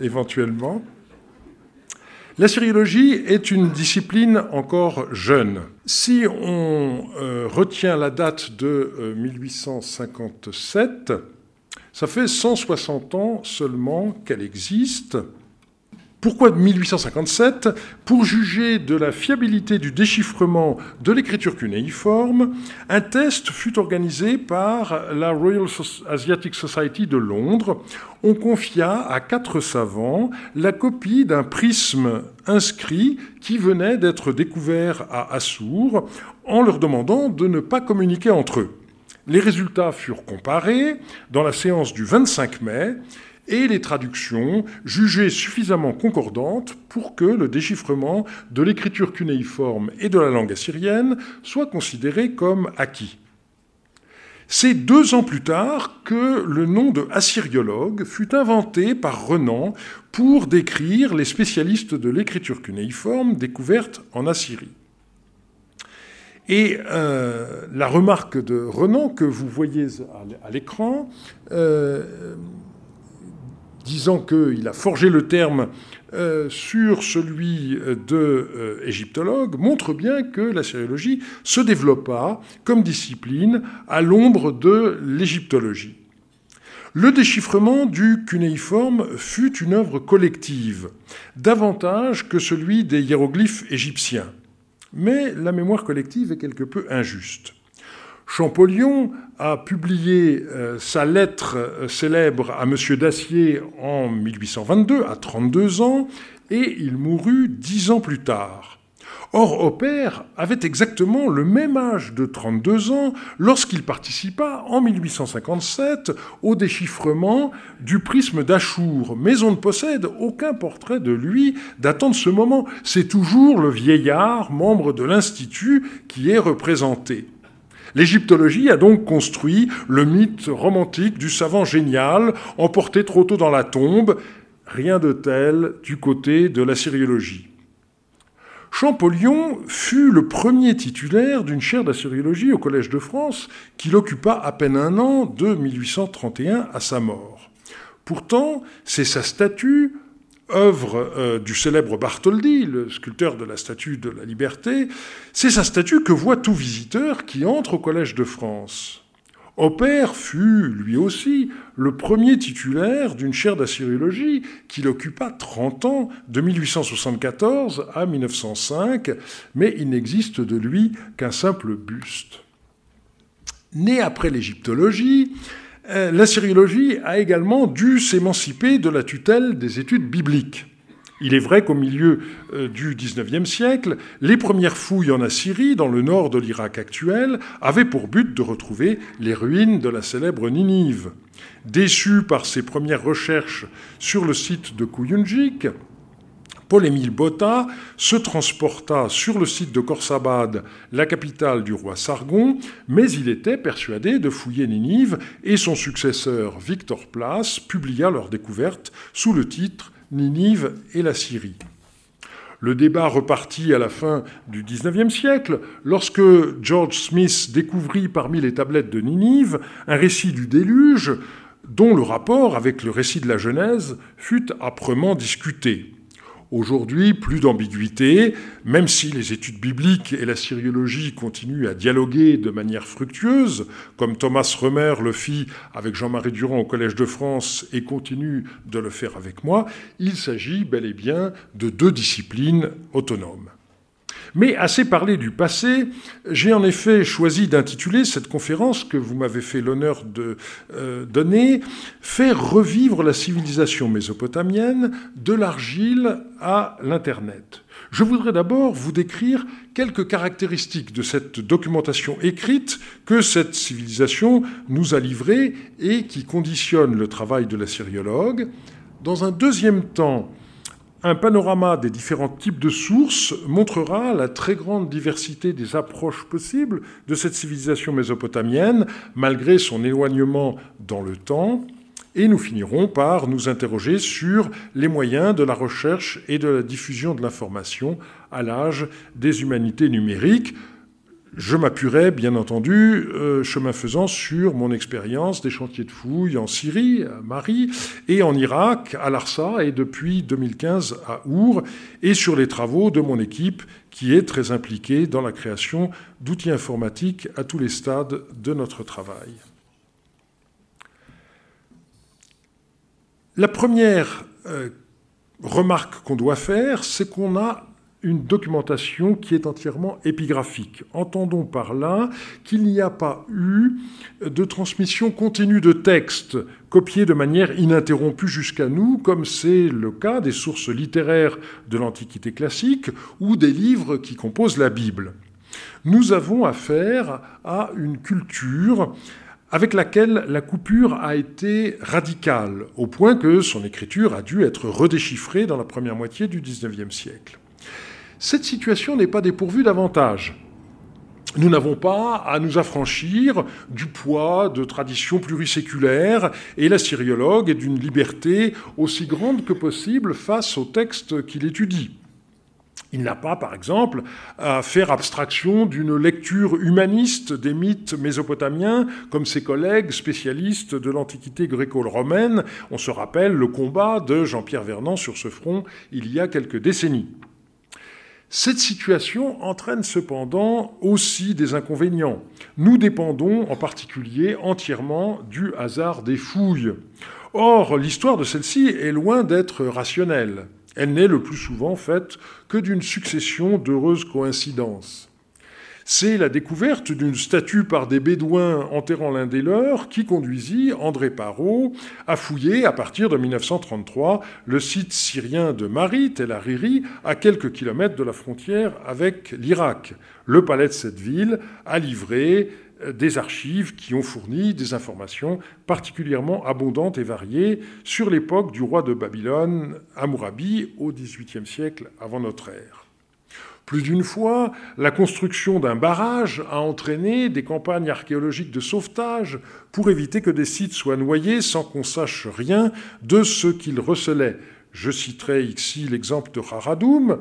éventuellement. L'assyriologie est une discipline encore jeune. Si on retient la date de 1857, ça fait 160 ans seulement qu'elle existe. Pourquoi 1857 ? Pour juger de la fiabilité du déchiffrement de l'écriture cunéiforme, un test fut organisé par la Royal Asiatic Society de Londres. On confia à 4 savants la copie d'un prisme inscrit qui venait d'être découvert à Assour en leur demandant de ne pas communiquer entre eux. Les résultats furent comparés dans la séance du 25 mai et les traductions jugées suffisamment concordantes pour que le déchiffrement de l'écriture cunéiforme et de la langue assyrienne soit considéré comme acquis. C'est 2 ans plus tard que le nom de assyriologue fut inventé par Renan pour décrire les spécialistes de l'écriture cunéiforme découverte en Assyrie. Et la remarque de Renan, que vous voyez à l'écran, disant qu'il a forgé le terme sur celui d'égyptologue, montre bien que l'assyriologie se développa comme discipline à l'ombre de l'égyptologie. Le déchiffrement du cunéiforme fut une œuvre collective, davantage que celui des hiéroglyphes égyptiens. Mais la mémoire collective est quelque peu injuste. Champollion a publié sa lettre célèbre à M. Dacier en 1822, à 32 ans, et il mourut 10 ans plus tard. Or, Opère avait exactement le même âge de 32 ans lorsqu'il participa en 1857 au déchiffrement du prisme d'Achour, mais on ne possède aucun portrait de lui datant de ce moment. C'est toujours le vieillard, membre de l'Institut, qui est représenté. L'égyptologie a donc construit le mythe romantique du savant génial, emporté trop tôt dans la tombe. Rien de tel du côté de l'assyriologie. Champollion fut le premier titulaire d'une chaire d'assyriologie au Collège de France, qu'il occupa à peine 1 an, de 1831 à sa mort. Pourtant, c'est sa statue, œuvre du célèbre Bartholdi, le sculpteur de la Statue de la Liberté, c'est sa statue que voit tout visiteur qui entre au Collège de France. Opère fut, lui aussi, le premier titulaire d'une chaire d'assyriologie qu'il occupa 30 ans, de 1874 à 1905, mais il n'existe de lui qu'un simple buste. Né après l'égyptologie, l'assyriologie a également dû s'émanciper de la tutelle des études bibliques. Il est vrai qu'au milieu du XIXe siècle, les premières fouilles en Assyrie, dans le nord de l'Irak actuel, avaient pour but de retrouver les ruines de la célèbre Ninive. Déçu par ses premières recherches sur le site de Kuyunjik, Paul-Émile Botta se transporta sur le site de Khorsabad, la capitale du roi Sargon, mais il était persuadé de fouiller Ninive et son successeur Victor Place publia leur découverte sous le titre « Ninive et la Syrie ». Le débat repartit à la fin du XIXe siècle, lorsque George Smith découvrit parmi les tablettes de Ninive un récit du déluge dont le rapport avec le récit de la Genèse fut âprement discuté. Aujourd'hui, plus d'ambiguïté, même si les études bibliques et la syriologie continuent à dialoguer de manière fructueuse, comme Thomas Remer le fit avec Jean-Marie Durand au Collège de France et continue de le faire avec moi, il s'agit bel et bien de 2 disciplines autonomes. Mais assez parlé du passé, j'ai en effet choisi d'intituler cette conférence que vous m'avez fait l'honneur de donner « Faire revivre la civilisation mésopotamienne de l'argile à l'Internet ». Je voudrais d'abord vous décrire quelques caractéristiques de cette documentation écrite que cette civilisation nous a livrée et qui conditionne le travail de l'assyriologue. Dans un deuxième temps, un panorama des différents types de sources montrera la très grande diversité des approches possibles de cette civilisation mésopotamienne, malgré son éloignement dans le temps. Et nous finirons par nous interroger sur les moyens de la recherche et de la diffusion de l'information à l'âge des humanités numériques. Je m'appuierai, bien entendu, chemin faisant, sur mon expérience des chantiers de fouilles en Syrie, à Mari, et en Irak, à Larsa, et depuis 2015 à Ur, et sur les travaux de mon équipe, qui est très impliquée dans la création d'outils informatiques à tous les stades de notre travail. La première remarque qu'on doit faire, c'est qu'on a une documentation qui est entièrement épigraphique. Entendons par là qu'il n'y a pas eu de transmission continue de textes copiés de manière ininterrompue jusqu'à nous, comme c'est le cas des sources littéraires de l'Antiquité classique ou des livres qui composent la Bible. Nous avons affaire à une culture avec laquelle la coupure a été radicale, au point que son écriture a dû être redéchiffrée dans la première moitié du XIXe siècle. Cette situation n'est pas dépourvue d'avantages. Nous n'avons pas à nous affranchir du poids de traditions pluriséculaires, et l'assyriologue est d'une liberté aussi grande que possible face au texte qu'il étudie. Il n'a pas, par exemple, à faire abstraction d'une lecture humaniste des mythes mésopotamiens, comme ses collègues spécialistes de l'Antiquité gréco-romaine. On se rappelle le combat de Jean-Pierre Vernant sur ce front il y a quelques décennies. Cette situation entraîne cependant aussi des inconvénients. Nous dépendons en particulier entièrement du hasard des fouilles. Or, l'histoire de celle-ci est loin d'être rationnelle. Elle n'est le plus souvent faite que d'une succession d'heureuses coïncidences. C'est la découverte d'une statue par des Bédouins enterrant l'un des leurs qui conduisit André Parot à fouiller, à partir de 1933, le site syrien de Mari, Tel Hariri, à quelques kilomètres de la frontière avec l'Irak. Le palais de cette ville a livré des archives qui ont fourni des informations particulièrement abondantes et variées sur l'époque du roi de Babylone, Hammurabi, au XVIIIe siècle avant notre ère. Plus d'une fois, la construction d'un barrage a entraîné des campagnes archéologiques de sauvetage pour éviter que des sites soient noyés sans qu'on sache rien de ce qu'ils recelaient. Je citerai ici l'exemple de Haradoum.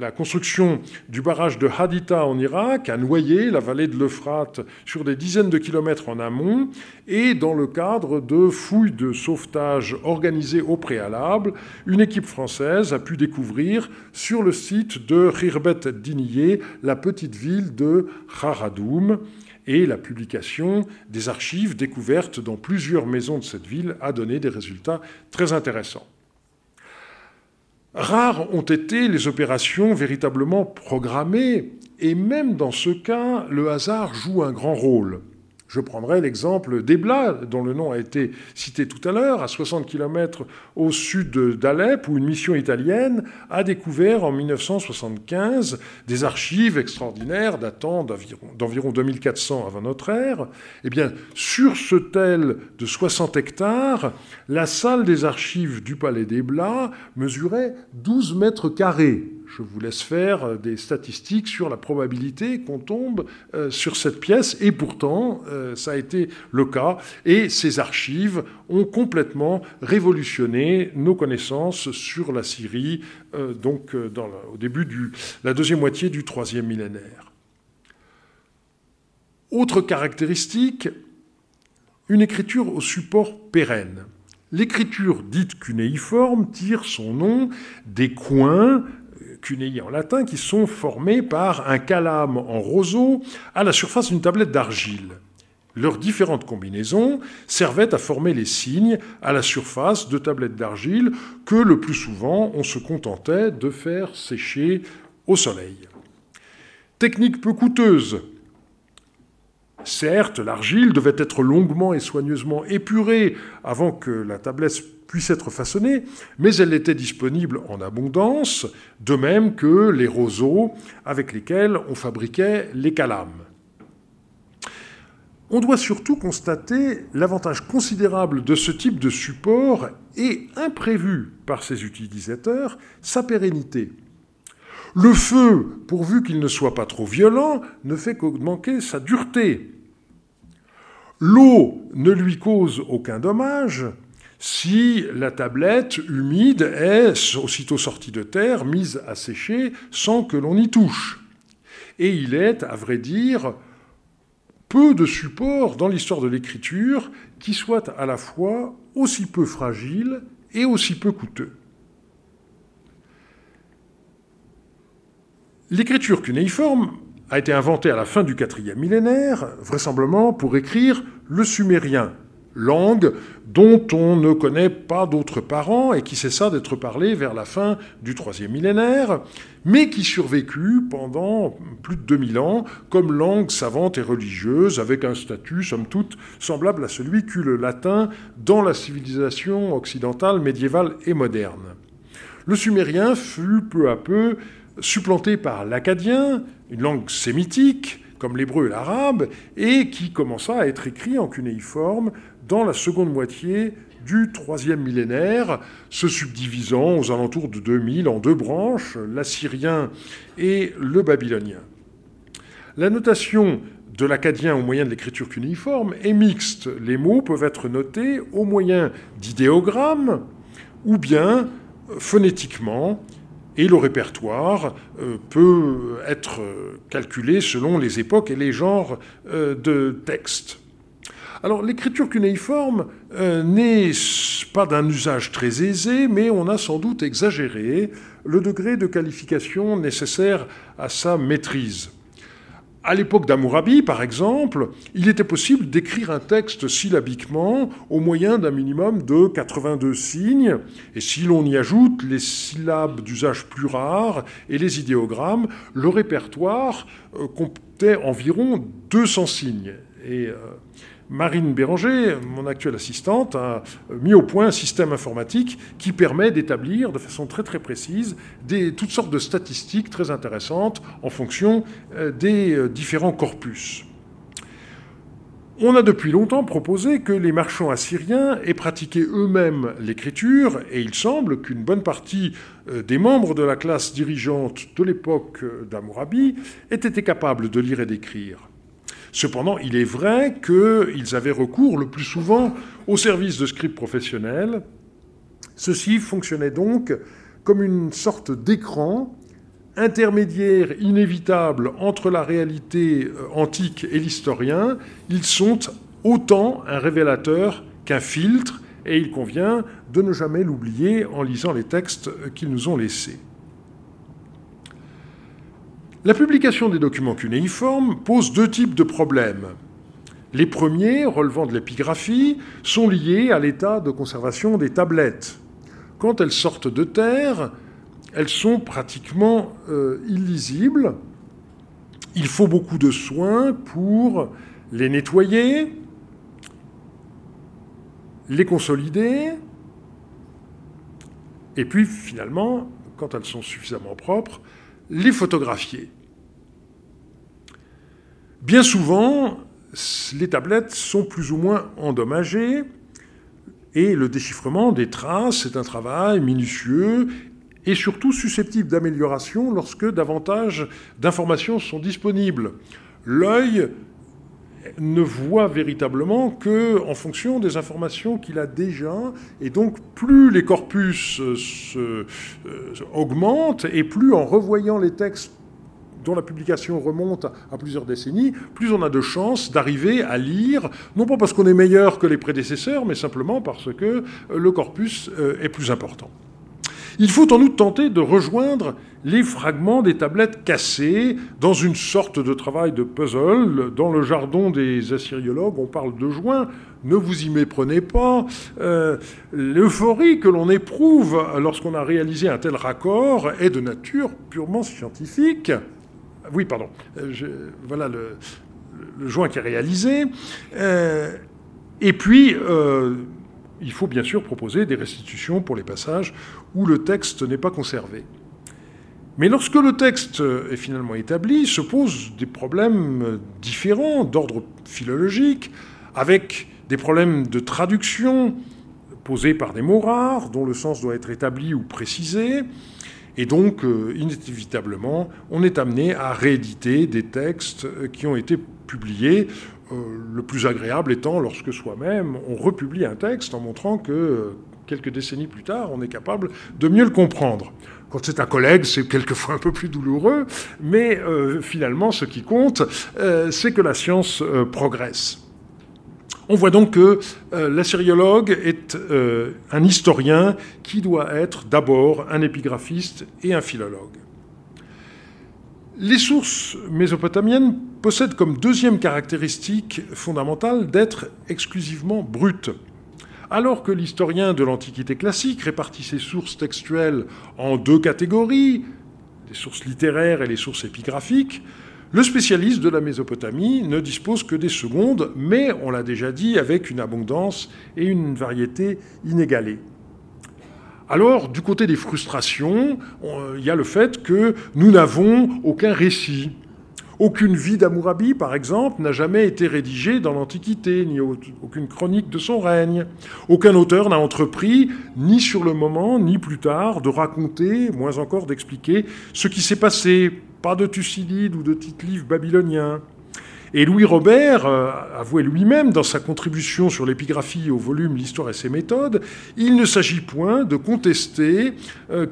La construction du barrage de Haditha en Irak a noyé la vallée de l'Euphrate sur des dizaines de kilomètres en amont, et dans le cadre de fouilles de sauvetage organisées au préalable, une équipe française a pu découvrir sur le site de Khirbet Diniyeh la petite ville de Haradoum, et la publication des archives découvertes dans plusieurs maisons de cette ville a donné des résultats très intéressants. Rares ont été les opérations véritablement programmées, et même dans ce cas, le hasard joue un grand rôle. Je prendrai l'exemple d'Ebla, dont le nom a été cité tout à l'heure, à 60 km au sud d'Alep, où une mission italienne a découvert en 1975 des archives extraordinaires datant d'environ 2400 avant notre ère. Eh bien, sur ce tel de 60 hectares, la salle des archives du palais d'Ebla mesurait 12 mètres carrés. Je vous laisse faire des statistiques sur la probabilité qu'on tombe sur cette pièce, et pourtant, ça a été le cas, et ces archives ont complètement révolutionné nos connaissances sur la Syrie, au début de la deuxième moitié du troisième millénaire. Autre caractéristique, une écriture au support pérenne. L'écriture dite cunéiforme tire son nom des coins, cunei en latin, qui sont formés par un calame en roseau à la surface d'une tablette d'argile. Leurs différentes combinaisons servaient à former les signes à la surface de tablettes d'argile que, le plus souvent, on se contentait de faire sécher au soleil. Technique peu coûteuse. Certes, l'argile devait être longuement et soigneusement épurée avant que la tablette puisse être façonnée, mais elle était disponible en abondance, de même que les roseaux avec lesquels on fabriquait les calames. On doit surtout constater l'avantage considérable de ce type de support et, imprévu par ses utilisateurs, sa pérennité. Le feu, pourvu qu'il ne soit pas trop violent, ne fait qu'augmenter sa dureté. L'eau ne lui cause aucun dommage si la tablette humide est, aussitôt sortie de terre, mise à sécher sans que l'on y touche. Et il est, à vrai dire, peu de supports dans l'histoire de l'écriture qui soient à la fois aussi peu fragiles et aussi peu coûteux. L'écriture cunéiforme a été inventée à la fin du IVe millénaire, vraisemblablement pour écrire le sumérien, langue dont on ne connaît pas d'autres parents et qui cessa d'être parlée vers la fin du IIIe millénaire, mais qui survécut pendant plus de 2000 ans comme langue savante et religieuse, avec un statut, somme toute, semblable à celui qu'eut le latin dans la civilisation occidentale médiévale et moderne. Le sumérien fut peu à peu supplanté par l'akkadien, une langue sémitique, comme l'hébreu et l'arabe, et qui commença à être écrit en cunéiforme dans la seconde moitié du IIIe millénaire, se subdivisant aux alentours de 2000 en deux branches, l'assyrien et le babylonien. La notation de l'akkadien au moyen de l'écriture cunéiforme est mixte. Les mots peuvent être notés au moyen d'idéogrammes ou bien phonétiquement, et le répertoire peut être calculé selon les époques et les genres de textes. Alors, l'écriture cunéiforme n'est pas d'un usage très aisé, mais on a sans doute exagéré le degré de qualification nécessaire à sa maîtrise. À l'époque d'Hammurabi, par exemple, il était possible d'écrire un texte syllabiquement au moyen d'un minimum de 82 signes, et si l'on y ajoute les syllabes d'usage plus rares et les idéogrammes, le répertoire comptait environ 200 signes. Et Marine Béranger, mon actuelle assistante, a mis au point un système informatique qui permet d'établir de façon très très précise toutes sortes de statistiques très intéressantes en fonction des différents corpus. On a depuis longtemps proposé que les marchands assyriens aient pratiqué eux-mêmes l'écriture, et il semble qu'une bonne partie des membres de la classe dirigeante de l'époque d'Hammurabi aient été capables de lire et d'écrire. Cependant, il est vrai qu'ils avaient recours le plus souvent au service de scribes professionnels. Ceux-ci fonctionnaient donc comme une sorte d'écran, intermédiaire inévitable entre la réalité antique et l'historien. Ils sont autant un révélateur qu'un filtre, et il convient de ne jamais l'oublier en lisant les textes qu'ils nous ont laissés. La publication des documents cunéiformes pose deux types de problèmes. Les premiers, relevant de l'épigraphie, sont liés à l'état de conservation des tablettes. Quand elles sortent de terre, elles sont pratiquement illisibles. Il faut beaucoup de soins pour les nettoyer, les consolider, et puis finalement, quand elles sont suffisamment propres, les photographier. Bien souvent, les tablettes sont plus ou moins endommagées et le déchiffrement des traces est un travail minutieux et surtout susceptible d'amélioration lorsque davantage d'informations sont disponibles. L'œil ne voit véritablement qu'en fonction des informations qu'il a déjà, et donc plus les corpus augmentent, et plus en revoyant les textes dont la publication remonte à plusieurs décennies, plus on a de chances d'arriver à lire, non pas parce qu'on est meilleur que les prédécesseurs, mais simplement parce que le corpus est plus important. Il faut en outre tenter de rejoindre les fragments des tablettes cassées dans une sorte de travail de puzzle. Dans le jargon des assyriologues, on parle de joint. Ne vous y méprenez pas. L'euphorie que l'on éprouve lorsqu'on a réalisé un tel raccord est de nature purement scientifique. Oui, pardon. Voilà le joint qui est réalisé. Il faut bien sûr proposer des restitutions pour les passages où le texte n'est pas conservé. Mais lorsque le texte est finalement établi, se posent des problèmes différents d'ordre philologique, avec des problèmes de traduction posés par des mots rares, dont le sens doit être établi ou précisé, et donc, inévitablement, on est amené à rééditer des textes qui ont été publiés, le plus agréable étant lorsque soi-même on republie un texte en montrant que quelques décennies plus tard on est capable de mieux le comprendre. Quand c'est un collègue, c'est quelquefois un peu plus douloureux, mais finalement ce qui compte, c'est que la science progresse. On voit donc que l'assyriologue est un historien qui doit être d'abord un épigraphiste et un philologue. Les sources mésopotamiennes possèdent comme deuxième caractéristique fondamentale d'être exclusivement brutes. Alors que l'historien de l'Antiquité classique répartit ses sources textuelles en deux catégories, les sources littéraires et les sources épigraphiques, le spécialiste de la Mésopotamie ne dispose que des secondes, mais, on l'a déjà dit, avec une abondance et une variété inégalées. Alors, du côté des frustrations, il y a le fait que nous n'avons aucun récit. Aucune vie d'Hammurabi, par exemple, n'a jamais été rédigée dans l'Antiquité, ni aucune chronique de son règne. Aucun auteur n'a entrepris, ni sur le moment, ni plus tard, de raconter, moins encore d'expliquer, ce qui s'est passé. Pas de Thucydide ou de Tite-Live babylonien. Et Louis Robert avouait lui-même dans sa contribution sur l'épigraphie au volume « L'histoire et ses méthodes », il ne s'agit point de contester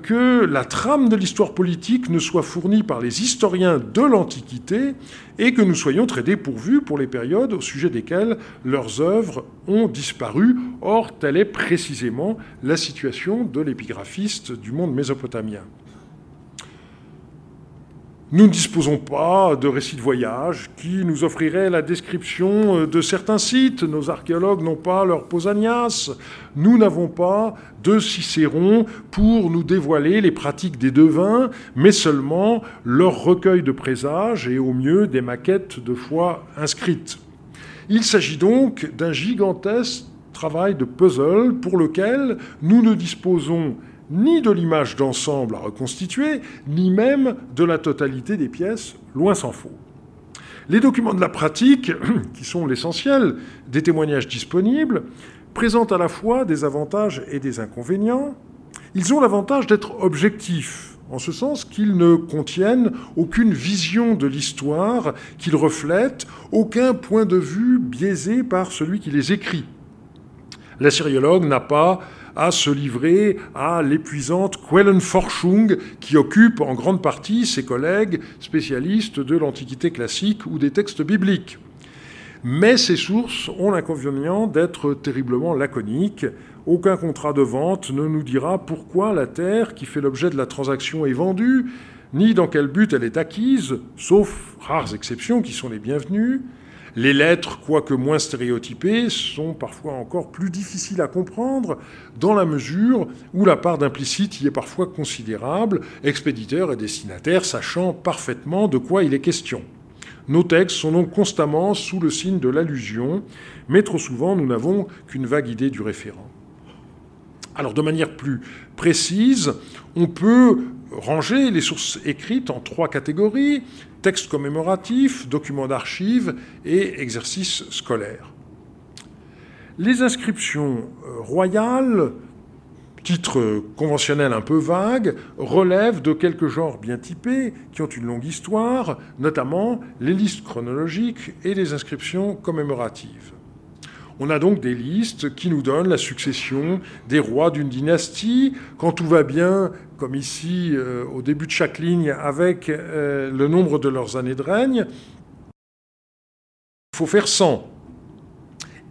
que la trame de l'histoire politique ne soit fournie par les historiens de l'Antiquité et que nous soyons très dépourvus pour les périodes au sujet desquelles leurs œuvres ont disparu. Or, telle est précisément la situation de l'épigraphiste du monde mésopotamien. Nous ne disposons pas de récits de voyage qui nous offriraient la description de certains sites. Nos archéologues n'ont pas leur Pausanias. Nous n'avons pas de Cicéron pour nous dévoiler les pratiques des devins, mais seulement leur recueil de présages et au mieux des maquettes de foi inscrites. Il s'agit donc d'un gigantesque travail de puzzle pour lequel nous ne disposons ni de l'image d'ensemble à reconstituer, ni même de la totalité des pièces, loin s'en faut. Les documents de la pratique, qui sont l'essentiel des témoignages disponibles, présentent à la fois des avantages et des inconvénients. Ils ont l'avantage d'être objectifs, en ce sens qu'ils ne contiennent aucune vision de l'histoire, qu'ils reflètent aucun point de vue biaisé par celui qui les écrit. L'assyriologue n'a pas à se livrer à l'épuisante Quellenforschung qui occupe en grande partie ses collègues spécialistes de l'Antiquité classique ou des textes bibliques. Mais ces sources ont l'inconvénient d'être terriblement laconiques. Aucun contrat de vente ne nous dira pourquoi la terre qui fait l'objet de la transaction est vendue, ni dans quel but elle est acquise, sauf rares exceptions qui sont les bienvenues. Les lettres, quoique moins stéréotypées, sont parfois encore plus difficiles à comprendre dans la mesure où la part d'implicite y est parfois considérable, expéditeur et destinataire sachant parfaitement de quoi il est question. Nos textes sont donc constamment sous le signe de l'allusion, mais trop souvent nous n'avons qu'une vague idée du référent. Alors de manière plus précise, on peut ranger les sources écrites en trois catégories: textes commémoratifs, documents d'archives et exercices scolaires. Les inscriptions royales, titres conventionnels un peu vagues, relèvent de quelques genres bien typés qui ont une longue histoire, notamment les listes chronologiques et les inscriptions commémoratives. On a donc des listes qui nous donnent la succession des rois d'une dynastie. Quand tout va bien, comme ici au début de chaque ligne, avec le nombre de leurs années de règne, il faut faire 100.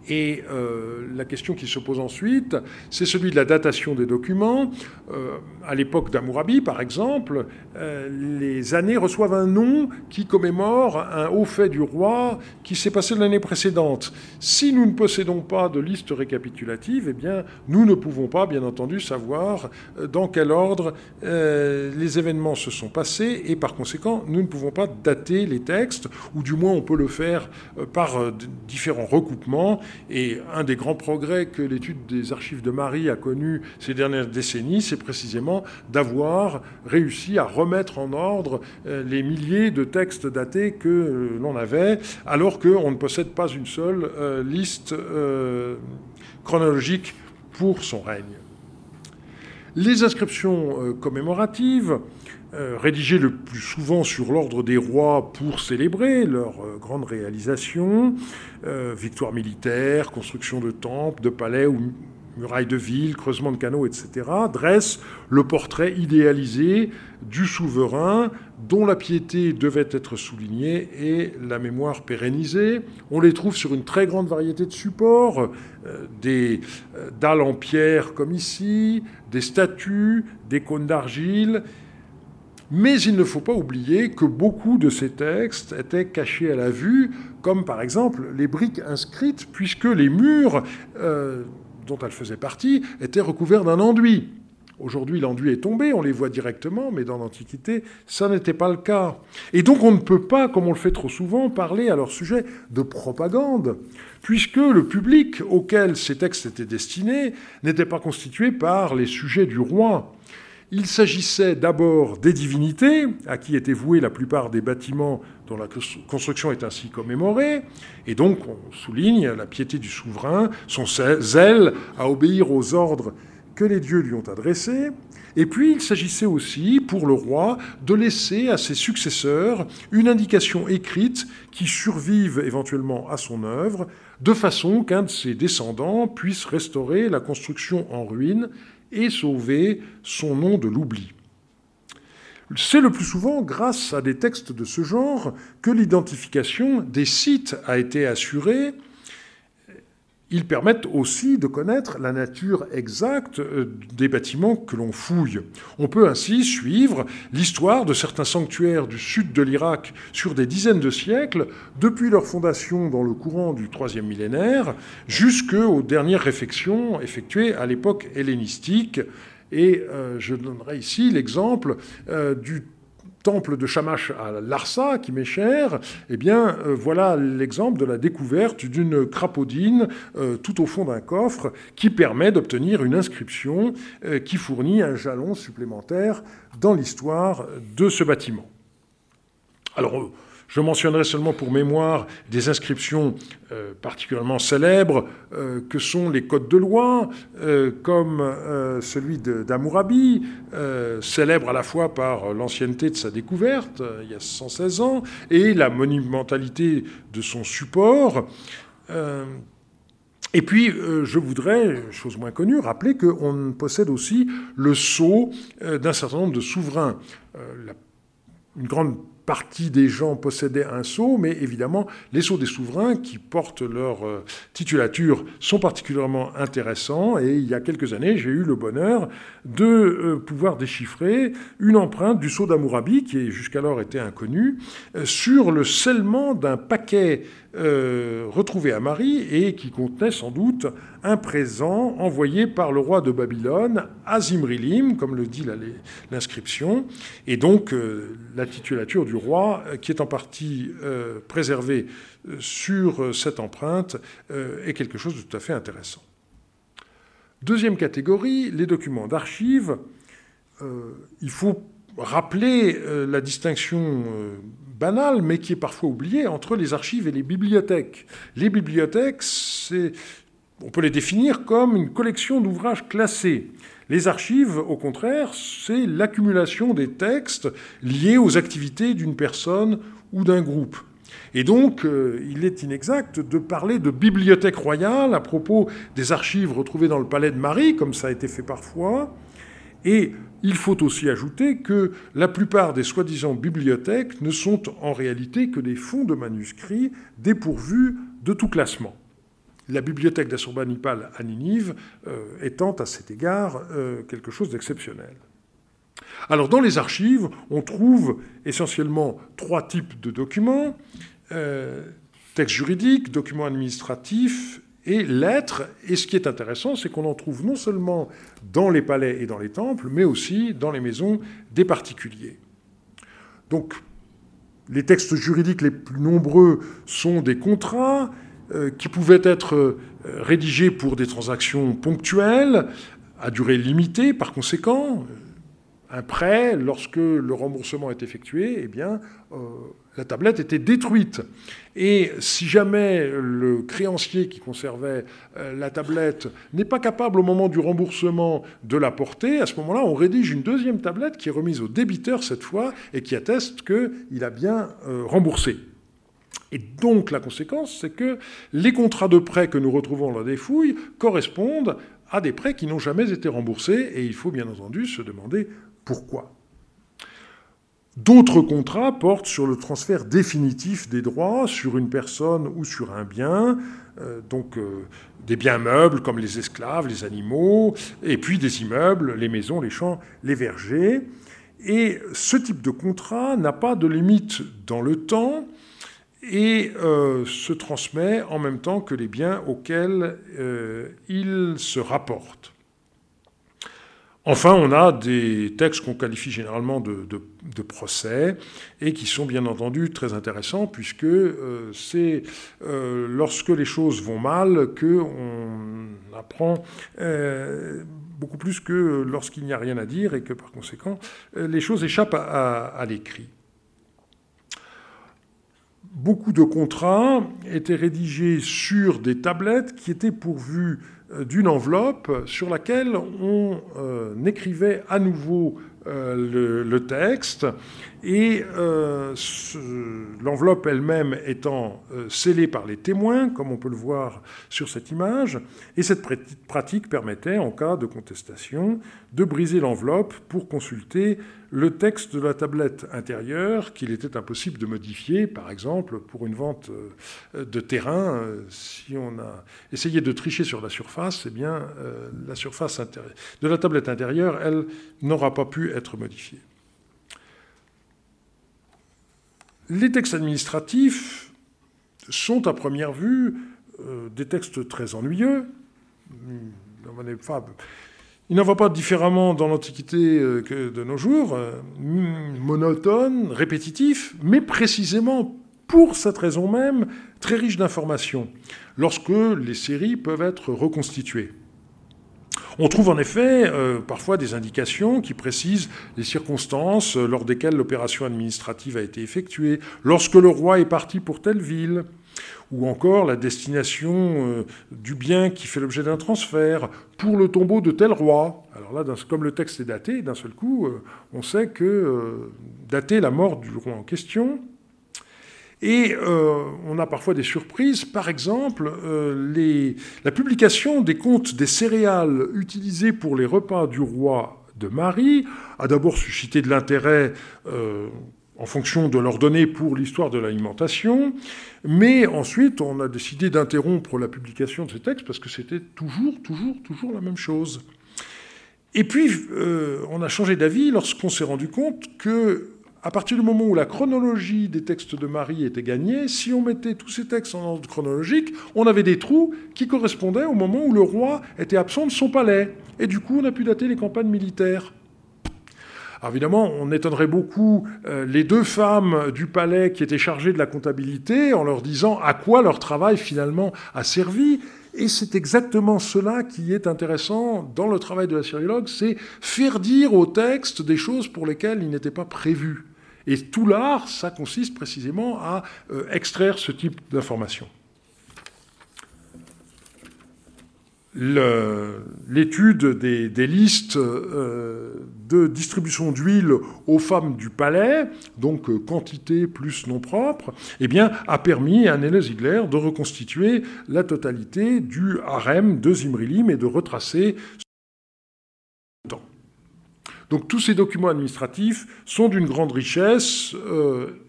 Et la question qui se pose ensuite, c'est celui de la datation des documents. À l'époque d'Hammurabi, par exemple, les années reçoivent un nom qui commémore un haut fait du roi qui s'est passé l'année précédente. Si nous ne possédons pas de liste récapitulative, eh bien, nous ne pouvons pas, bien entendu, savoir dans quel ordre les événements se sont passés et, par conséquent, nous ne pouvons pas dater les textes, ou du moins on peut le faire par différents recoupements. Et un des grands progrès que l'étude des archives de Mari a connu ces dernières décennies, c'est précisément d'avoir réussi à remettre en ordre les milliers de textes datés que l'on avait, alors qu'on ne possède pas une seule liste chronologique pour son règne. Les inscriptions commémoratives, rédigées le plus souvent sur l'ordre des rois pour célébrer leurs grandes réalisations, victoires militaires, construction de temples, de palais ou murailles de villes, creusement de canaux, etc., dressent le portrait idéalisé du souverain dont la piété devait être soulignée et la mémoire pérennisée. On les trouve sur une très grande variété de supports, des dalles en pierre comme ici, des statues, des cônes d'argile. Mais il ne faut pas oublier que beaucoup de ces textes étaient cachés à la vue, comme par exemple les briques inscrites, puisque les murs dont elles faisaient partie étaient recouverts d'un enduit. Aujourd'hui, l'enduit est tombé, on les voit directement, mais dans l'Antiquité, ça n'était pas le cas. Et donc, on ne peut pas, comme on le fait trop souvent, parler à leur sujet de propagande, puisque le public auquel ces textes étaient destinés n'était pas constitué par les sujets du roi. Il s'agissait d'abord des divinités, à qui étaient voués la plupart des bâtiments dont la construction est ainsi commémorée, et donc on souligne la piété du souverain, son zèle à obéir aux ordres que les dieux lui ont adressé, et puis il s'agissait aussi, pour le roi, de laisser à ses successeurs une indication écrite qui survive éventuellement à son œuvre, de façon qu'un de ses descendants puisse restaurer la construction en ruine et sauver son nom de l'oubli. C'est le plus souvent grâce à des textes de ce genre que l'identification des sites a été assurée. Ils permettent aussi de connaître la nature exacte des bâtiments que l'on fouille. On peut ainsi suivre l'histoire de certains sanctuaires du sud de l'Irak sur des dizaines de siècles, depuis leur fondation dans le courant du IIIe millénaire, jusqu'aux dernières réfections effectuées à l'époque hellénistique. Et je donnerai ici l'exemple du temple de Shamash à Larsa, qui m'est cher, eh bien, voilà l'exemple de la découverte d'une crapaudine tout au fond d'un coffre qui permet d'obtenir une inscription qui fournit un jalon supplémentaire dans l'histoire de ce bâtiment. Alors, je mentionnerai seulement pour mémoire des inscriptions particulièrement célèbres que sont les codes de loi, comme celui d'Hammurabi, célèbre à la fois par l'ancienneté de sa découverte, il y a 116 ans, et la monumentalité de son support. Et puis, je voudrais, chose moins connue, rappeler qu'on possède aussi le sceau d'un certain nombre de souverains. Une grande partie des gens possédaient un sceau, mais évidemment, les sceaux des souverains qui portent leur titulature sont particulièrement intéressants. Et il y a quelques années, j'ai eu le bonheur de pouvoir déchiffrer une empreinte du sceau d'Hammurabi, qui jusqu'alors était inconnue, sur le scellement d'un paquet retrouvé à Mari et qui contenait sans doute un présent envoyé par le roi de Babylone à Zimri-lim, comme le dit l'inscription. Et donc, la titulature du roi, qui est en partie préservée sur cette empreinte, est quelque chose de tout à fait intéressant. Deuxième catégorie, les documents d'archives. Il faut rappeler la distinction banale, mais qui est parfois oubliée, entre les archives et les bibliothèques. Les bibliothèques, on peut les définir comme une collection d'ouvrages classés. Les archives, au contraire, c'est l'accumulation des textes liés aux activités d'une personne ou d'un groupe. Et donc, il est inexact de parler de bibliothèque royale à propos des archives retrouvées dans le palais de Mari, comme ça a été fait parfois. Et il faut aussi ajouter que la plupart des soi-disant bibliothèques ne sont en réalité que des fonds de manuscrits dépourvus de tout classement. La bibliothèque d'Assurbanipal à Ninive étant à cet égard quelque chose d'exceptionnel. Alors dans les archives, on trouve essentiellement trois types de documents, textes juridiques, documents administratifs et lettres. Et ce qui est intéressant, c'est qu'on en trouve non seulement dans les palais et dans les temples, mais aussi dans les maisons des particuliers. Donc les textes juridiques les plus nombreux sont des contrats, qui pouvaient être rédigés pour des transactions ponctuelles, à durée limitée par conséquent. Un prêt, lorsque le remboursement est effectué, eh bien, la tablette était détruite. Et si jamais le créancier qui conservait la tablette n'est pas capable au moment du remboursement de la porter, à ce moment-là, on rédige une deuxième tablette qui est remise au débiteur cette fois et qui atteste qu'il a bien remboursé. Et donc la conséquence, c'est que les contrats de prêt que nous retrouvons dans des fouilles correspondent à des prêts qui n'ont jamais été remboursés, et il faut bien entendu se demander pourquoi. D'autres contrats portent sur le transfert définitif des droits sur une personne ou sur un bien, donc des biens meubles comme les esclaves, les animaux, et puis des immeubles, les maisons, les champs, les vergers. Et ce type de contrat n'a pas de limite dans le temps et se transmet en même temps que les biens auxquels il se rapporte. Enfin, on a des textes qu'on qualifie généralement de procès et qui sont bien entendu très intéressants puisque c'est lorsque les choses vont mal qu'on apprend beaucoup plus que lorsqu'il n'y a rien à dire et que par conséquent les choses échappent à l'écrit. Beaucoup de contrats étaient rédigés sur des tablettes qui étaient pourvues d'une enveloppe sur laquelle on écrivait à nouveau le texte et l'enveloppe elle-même étant scellée par les témoins, comme on peut le voir sur cette image. Et cette pratique permettait, en cas de contestation, de briser l'enveloppe pour consulter le texte de la tablette intérieure qu'il était impossible de modifier, par exemple pour une vente de terrain. Si on a essayé de tricher sur la surface, eh bien, la surface de la tablette intérieure, elle n'aura pas pu être modifiée. Les textes administratifs sont à première vue des textes très ennuyeux. Il n'en va pas différemment dans l'Antiquité que de nos jours, monotone, répétitif, mais précisément pour cette raison même, très riche d'informations, lorsque les séries peuvent être reconstituées. On trouve en effet parfois des indications qui précisent les circonstances lors desquelles l'opération administrative a été effectuée, lorsque le roi est parti pour telle ville, ou encore la destination du bien qui fait l'objet d'un transfert pour le tombeau de tel roi. Alors là, comme le texte est daté, d'un seul coup, on sait que dater la mort du roi en question. Et on a parfois des surprises. Par exemple, la publication des comptes des céréales utilisées pour les repas du roi de Mari a d'abord suscité de l'intérêt en fonction de leurs données pour l'histoire de l'alimentation. Mais ensuite, on a décidé d'interrompre la publication de ces textes parce que c'était toujours la même chose. Et puis, on a changé d'avis lorsqu'on s'est rendu compte que, à partir du moment où la chronologie des textes de Marie était gagnée, si on mettait tous ces textes en ordre chronologique, on avait des trous qui correspondaient au moment où le roi était absent de son palais. Et du coup, on a pu dater les campagnes militaires. Alors évidemment, on étonnerait beaucoup les deux femmes du palais qui étaient chargées de la comptabilité en leur disant à quoi leur travail finalement a servi. Et c'est exactement cela qui est intéressant dans le travail de l'assyriologue, c'est faire dire au texte des choses pour lesquelles il n'était pas prévu. Et tout l'art, ça consiste précisément à extraire ce type d'informations. L'étude des listes de distribution d'huile aux femmes du palais, donc quantité plus nom propre, eh bien, a permis à Néné Ziegler de reconstituer la totalité du harem de Zimri-lim et de retracer ce temps. Donc tous ces documents administratifs sont d'une grande richesse,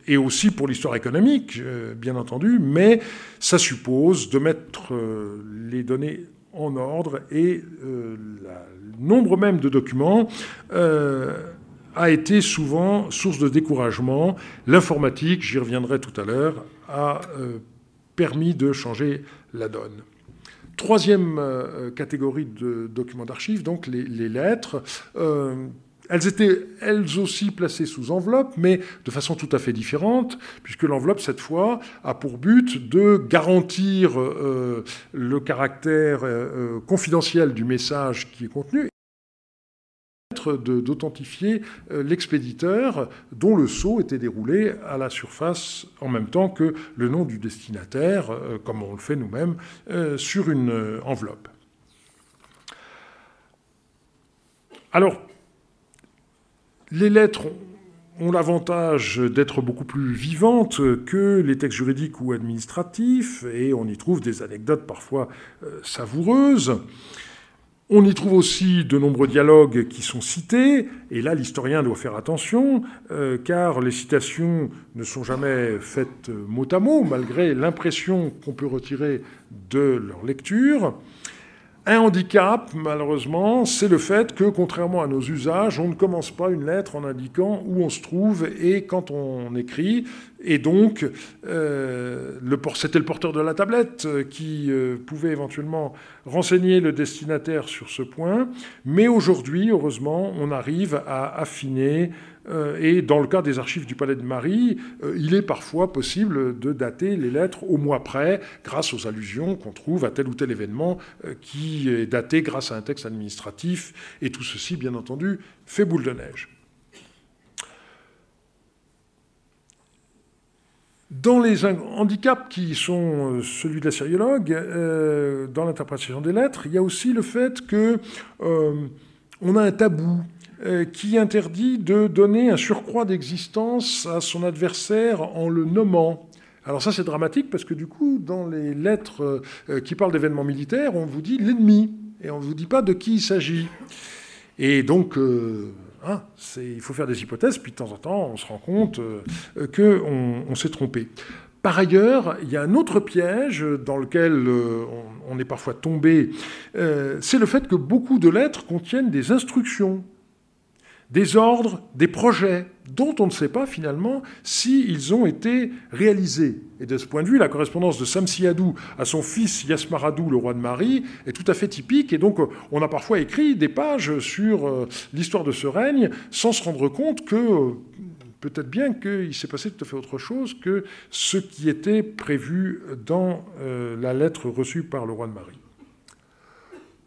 et aussi pour l'histoire économique, bien entendu, mais ça suppose de mettre les données en ordre, et le nombre même de documents a été souvent source de découragement. L'informatique, j'y reviendrai tout à l'heure, a permis de changer la donne. Troisième catégorie de documents d'archives, donc les lettres. Elles étaient elles aussi placées sous enveloppe, mais de façon tout à fait différente, puisque l'enveloppe, cette fois, a pour but de garantir le caractère confidentiel du message qui est contenu, d'authentifier l'expéditeur dont le sceau était déroulé à la surface en même temps que le nom du destinataire, comme on le fait nous-mêmes, sur une enveloppe. Alors, les lettres ont l'avantage d'être beaucoup plus vivantes que les textes juridiques ou administratifs, et on y trouve des anecdotes parfois savoureuses. On y trouve aussi de nombreux dialogues qui sont cités, et là l'historien doit faire attention, car les citations ne sont jamais faites mot à mot, malgré l'impression qu'on peut retirer de leur lecture. Un handicap, malheureusement, c'est le fait que, contrairement à nos usages, on ne commence pas une lettre en indiquant où on se trouve et quand on écrit. Et donc, c'était le porteur de la tablette qui pouvait éventuellement renseigner le destinataire sur ce point. Mais aujourd'hui, heureusement, on arrive à affiner. Et dans le cas des archives du Palais de Mari, il est parfois possible de dater les lettres au mois près grâce aux allusions qu'on trouve à tel ou tel événement qui est daté grâce à un texte administratif. Et tout ceci, bien entendu, fait boule de neige. Dans les handicaps qui sont celui de la sériologue, dans l'interprétation des lettres, il y a aussi le fait que on a un tabou qui interdit de donner un surcroît d'existence à son adversaire en le nommant. Alors ça, c'est dramatique, parce que du coup, dans les lettres qui parlent d'événements militaires, on vous dit l'ennemi, et on ne vous dit pas de qui il s'agit. Et donc, il faut faire des hypothèses, puis de temps en temps, on se rend compte qu'on s'est trompé. Par ailleurs, il y a un autre piège dans lequel on est parfois tombé, c'est le fait que beaucoup de lettres contiennent des instructions, des ordres, des projets, dont on ne sait pas finalement s'ils ont été réalisés. Et de ce point de vue, la correspondance de Samsiadou à son fils Yasmaradou, le roi de Mari, est tout à fait typique. Et donc, on a parfois écrit des pages sur l'histoire de ce règne sans se rendre compte que peut-être bien qu'il s'est passé tout à fait autre chose que ce qui était prévu dans la lettre reçue par le roi de Mari.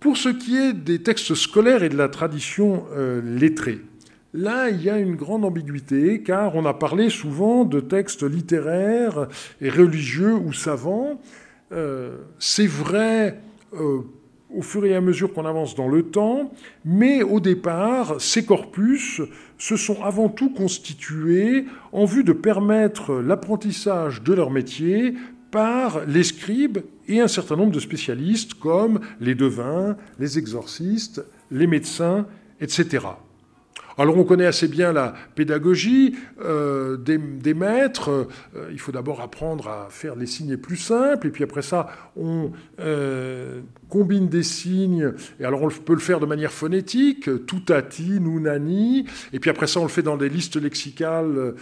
Pour ce qui est des textes scolaires et de la tradition lettrée, là, il y a une grande ambiguïté, car on a parlé souvent de textes littéraires et religieux ou savants. C'est vrai au fur et à mesure qu'on avance dans le temps, mais au départ, ces corpus se sont avant tout constitués en vue de permettre l'apprentissage de leur métier par les scribes et un certain nombre de spécialistes comme les devins, les exorcistes, les médecins, etc. Alors on connaît assez bien la pédagogie des maîtres. Il faut d'abord apprendre à faire les signes les plus simples, et puis après ça, on combine des signes, et alors on peut le faire de manière phonétique, tutati, nunani, et puis après ça, on le fait dans des listes lexicales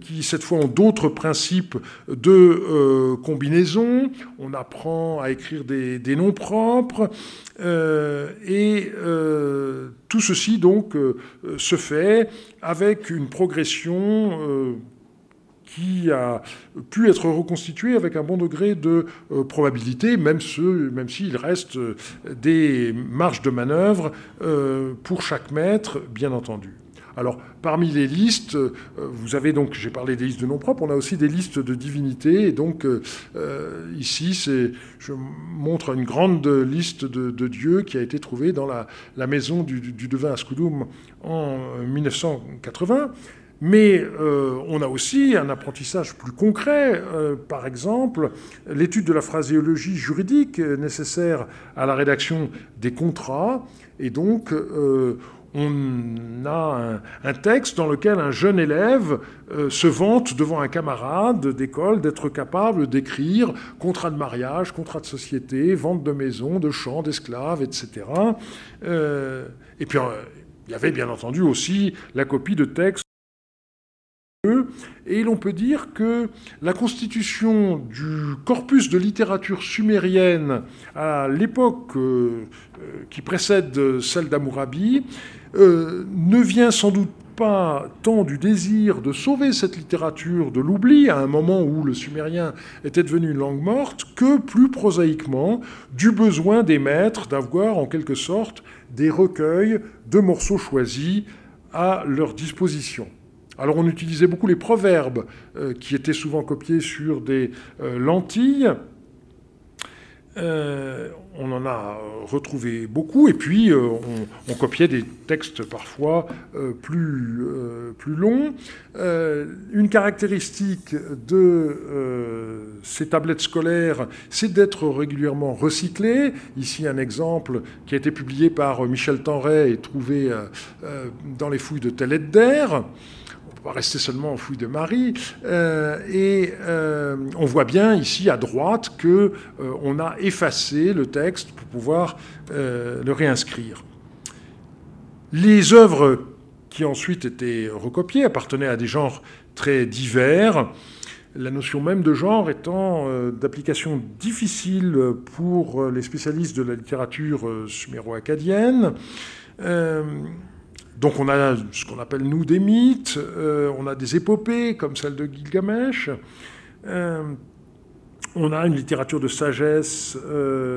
qui, cette fois, ont d'autres principes de combinaison. On apprend à écrire des noms propres, et tout ceci, donc, se fait avec une progression qui a pu être reconstituée avec un bon degré de probabilité, même s'il reste des marges de manœuvre pour chaque maître, bien entendu. Alors, parmi les listes, vous avez donc, j'ai parlé des listes de noms propres, on a aussi des listes de divinités, et donc ici, je montre une grande liste de dieux qui a été trouvée dans la maison du devin Ascoudoum en 1980. Mais on a aussi un apprentissage plus concret, par exemple l'étude de la phraséologie juridique nécessaire à la rédaction des contrats, et donc on a un texte dans lequel un jeune élève se vante devant un camarade d'école d'être capable d'écrire contrat de mariage, contrat de société, vente de maison, de champs, d'esclaves, etc. Et puis, il y avait bien entendu aussi la copie de textes. Et l'on peut dire que la constitution du corpus de littérature sumérienne à l'époque qui précède celle d'Hammurabi ne vient sans doute pas tant du désir de sauver cette littérature de l'oubli à un moment où le sumérien était devenu une langue morte que plus prosaïquement du besoin des maîtres d'avoir en quelque sorte des recueils de morceaux choisis à leur disposition. Alors on utilisait beaucoup les proverbes qui étaient souvent copiés sur des lentilles. On en a retrouvé beaucoup. Et puis on copiait des textes parfois plus longs. Une caractéristique de ces tablettes scolaires, c'est d'être régulièrement recyclées. Ici, un exemple qui a été publié par Michel Tenray et trouvé dans les fouilles de Tel Edder. va rester seulement en fouille de Mari. On voit bien ici à droite qu'on a effacé le texte pour pouvoir le réinscrire. Les œuvres qui ensuite étaient recopiées appartenaient à des genres très divers, la notion même de genre étant d'application difficile pour les spécialistes de la littérature suméro-acadienne. Donc on a ce qu'on appelle, nous, des mythes, on a des épopées, comme celle de Gilgamesh, on a une littérature de sagesse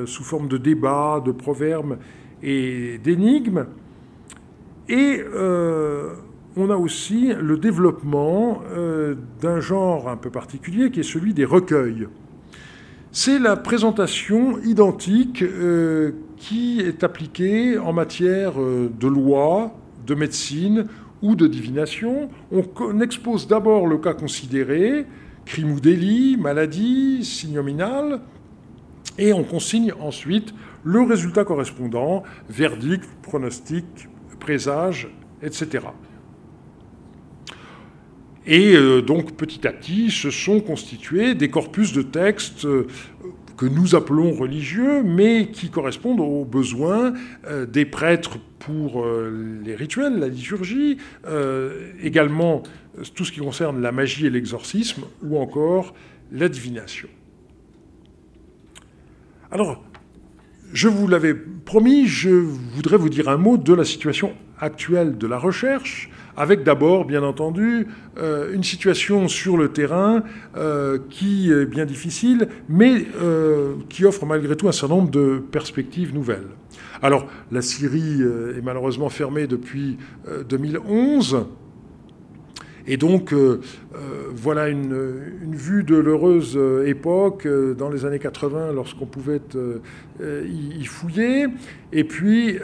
sous forme de débats, de proverbes et d'énigmes, et on a aussi le développement d'un genre un peu particulier, qui est celui des recueils. C'est la présentation identique qui est appliquée en matière de loi, de médecine ou de divination. On expose d'abord le cas considéré, crime ou délit, maladie, signe nominal, et on consigne ensuite le résultat correspondant, verdict, pronostic, présage, etc. Et donc, petit à petit, se sont constitués des corpus de textes que nous appelons religieux, mais qui correspondent aux besoins des prêtres pour les rituels, la liturgie, également tout ce qui concerne la magie et l'exorcisme, ou encore la divination. Alors, je vous l'avais promis, je voudrais vous dire un mot de la situation actuelle de la recherche, avec d'abord, bien entendu, une situation sur le terrain qui est bien difficile, mais qui offre malgré tout un certain nombre de perspectives nouvelles. Alors, la Syrie est malheureusement fermée depuis 2011, et donc voilà une vue de l'heureuse époque dans les années 80, lorsqu'on pouvait y fouiller. Et puis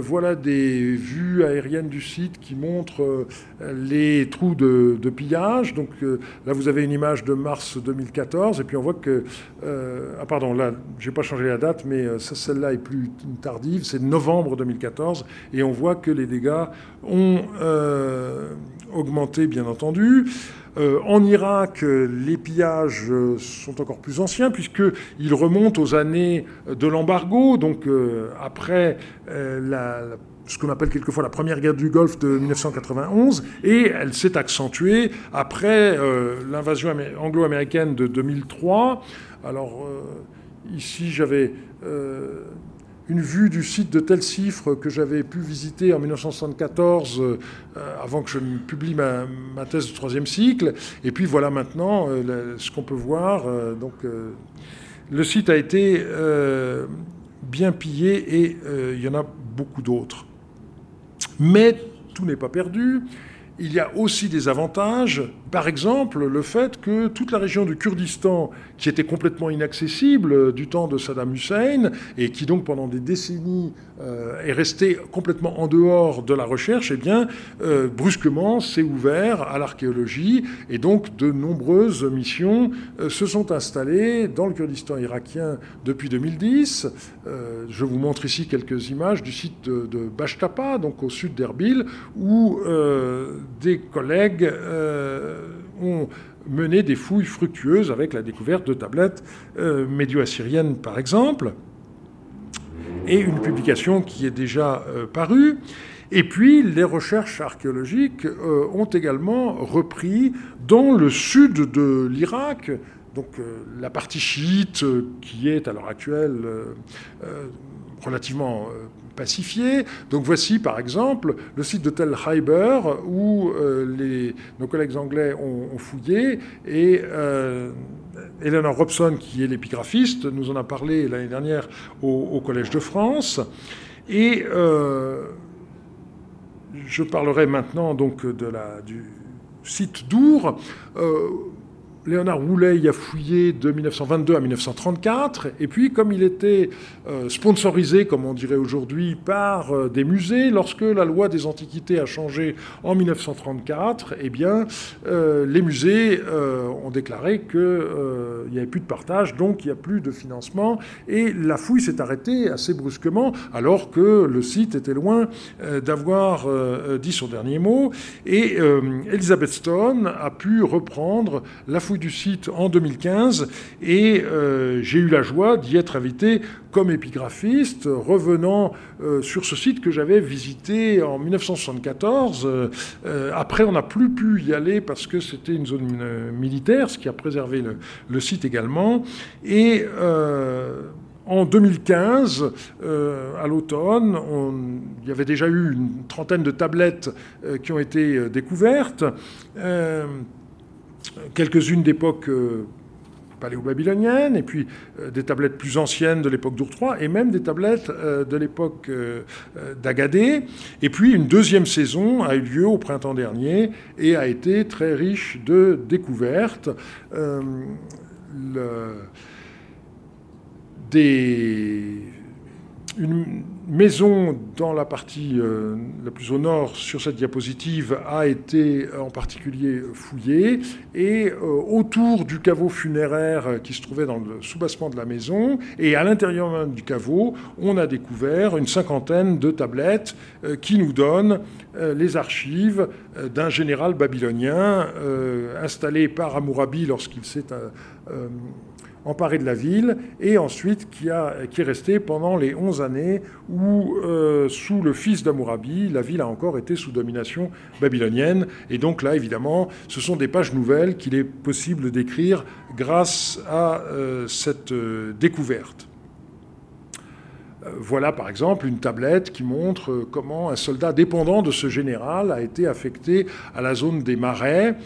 voilà des vues aériennes du site qui montrent les trous de pillage. Donc là, vous avez une image de mars 2014. Et puis on voit que... ah pardon, là, je n'ai pas changé la date, mais celle-là est plus tardive. C'est novembre 2014. Et on voit que les dégâts ont augmenté, bien entendu. En Irak, les pillages sont encore plus anciens, puisqu'ils remontent aux années de l'embargo, donc après ce qu'on appelle quelquefois la première guerre du Golfe de 1991, et elle s'est accentuée après l'invasion anglo-américaine de 2003. Alors ici, j'avais... une vue du site de Tel Cifre que j'avais pu visiter en 1974, avant que je publie ma thèse de troisième cycle. Et puis voilà maintenant ce qu'on peut voir. Donc, le site a été bien pillé et il y en a beaucoup d'autres. Mais tout n'est pas perdu. Il y a aussi des avantages, par exemple le fait que toute la région du Kurdistan, qui était complètement inaccessible du temps de Saddam Hussein, et qui donc pendant des décennies est restée complètement en dehors de la recherche, eh bien brusquement s'est ouvert à l'archéologie, et donc de nombreuses missions se sont installées dans le Kurdistan irakien depuis 2010. Je vous montre ici quelques images du site de Bachtapa, donc au sud d'Erbil, où des collègues ont mené des fouilles fructueuses avec la découverte de tablettes médio-assyriennes, par exemple, et une publication qui est déjà parue. Et puis, les recherches archéologiques ont également repris dans le sud de l'Irak, donc la partie chiite qui est à l'heure actuelle relativement... pacifié. Donc voici par exemple le site de Tel Khyber où nos collègues anglais ont fouillé, et Eleanor Robson, qui est l'épigraphiste, nous en a parlé l'année dernière au Collège de France. Et je parlerai maintenant donc du site d'Our, Léonard Woolley y a fouillé de 1922 à 1934, et puis comme il était sponsorisé, comme on dirait aujourd'hui, par des musées, lorsque la loi des antiquités a changé en 1934, eh bien, les musées ont déclaré qu'il n'y avait plus de partage, donc il n'y a plus de financement, et la fouille s'est arrêtée assez brusquement, alors que le site était loin d'avoir dit son dernier mot, et Elizabeth Stone a pu reprendre la fouille du site en 2015, et j'ai eu la joie d'y être invité comme épigraphiste, revenant sur ce site que j'avais visité en 1974. Après, on n'a plus pu y aller parce que c'était une zone militaire, ce qui a préservé le site également. Et en 2015, à l'automne, il y avait déjà eu une trentaine de tablettes qui ont été découvertes. Quelques-unes d'époque paléo-babylonienne, et puis des tablettes plus anciennes de l'époque d'Urtroy, et même des tablettes de l'époque d'Agadé. Et puis une deuxième saison a eu lieu au printemps dernier et a été très riche de découvertes. Une maison dans la partie la plus au nord sur cette diapositive a été en particulier fouillée, et autour du caveau funéraire qui se trouvait dans le soubassement de la maison, et à l'intérieur du caveau, on a découvert une cinquantaine de tablettes qui nous donnent les archives d'un général babylonien installé par Hammurabi lorsqu'il s'est emparé de la ville, et ensuite qui est resté pendant les 11 années où, sous le fils d'Hammurabi, la ville a encore été sous domination babylonienne. Et donc là, évidemment, ce sont des pages nouvelles qu'il est possible d'écrire grâce à cette découverte. Voilà, par exemple, une tablette qui montre comment un soldat dépendant de ce général a été affecté à la zone des marais.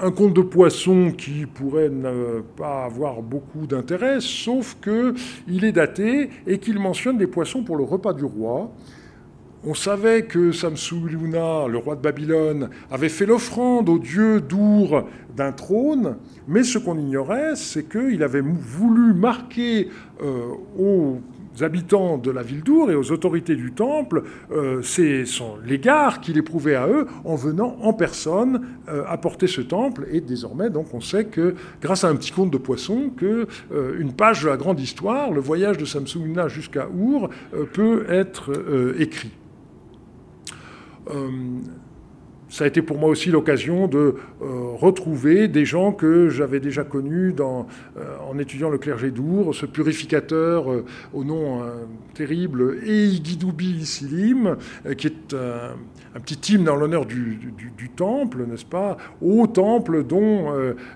Un conte de poisson qui pourrait ne pas avoir beaucoup d'intérêt, sauf qu'il est daté et qu'il mentionne des poissons pour le repas du roi. On savait que Samsu-iluna, le roi de Babylone, avait fait l'offrande au dieu d'Ur d'un trône, mais ce qu'on ignorait, c'est qu'il avait voulu marquer aux habitants de la ville d'Our et aux autorités du temple, l'égard qu'il éprouvait à eux en venant en personne apporter ce temple. Et désormais, donc, on sait que, grâce à un petit conte de poisson, qu'une page de la grande histoire, le voyage de Samsu-iluna jusqu'à Our, peut être écrit. Ça a été pour moi aussi l'occasion de retrouver des gens que j'avais déjà connus en étudiant le clergé d'Our, ce purificateur au nom terrible, Zimri-lim, qui est un petit hymne en l'honneur du temple, n'est-ce pas, au temple dont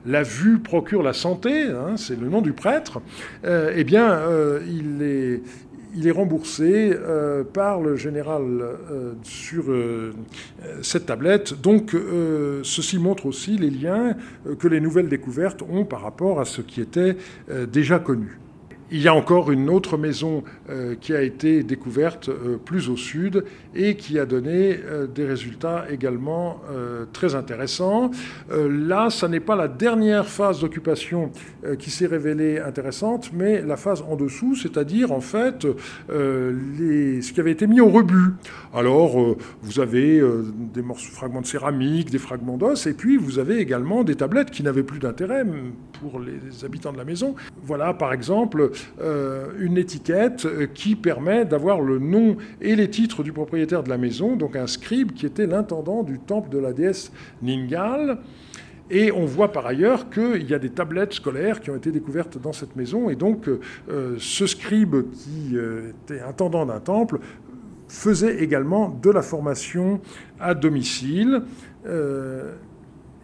la vue procure la santé, hein, c'est le nom du prêtre. Il est remboursé par le général sur cette tablette. Donc, ceci montre aussi les liens que les nouvelles découvertes ont par rapport à ce qui était déjà connu. Il y a encore une autre maison qui a été découverte plus au sud et qui a donné des résultats également très intéressants. Là, ça n'est pas la dernière phase d'occupation qui s'est révélée intéressante, mais la phase en dessous, c'est-à-dire en fait ce qui avait été mis au rebut. Alors, vous avez des fragments de céramique, des fragments d'os, et puis vous avez également des tablettes qui n'avaient plus d'intérêt pour les habitants de la maison. Voilà, par exemple, une étiquette qui permet d'avoir le nom et les titres du propriétaire de la maison, donc un scribe qui était l'intendant du temple de la déesse Ningal. Et on voit par ailleurs qu'il y a des tablettes scolaires qui ont été découvertes dans cette maison, et donc ce scribe qui était intendant d'un temple faisait également de la formation à domicile.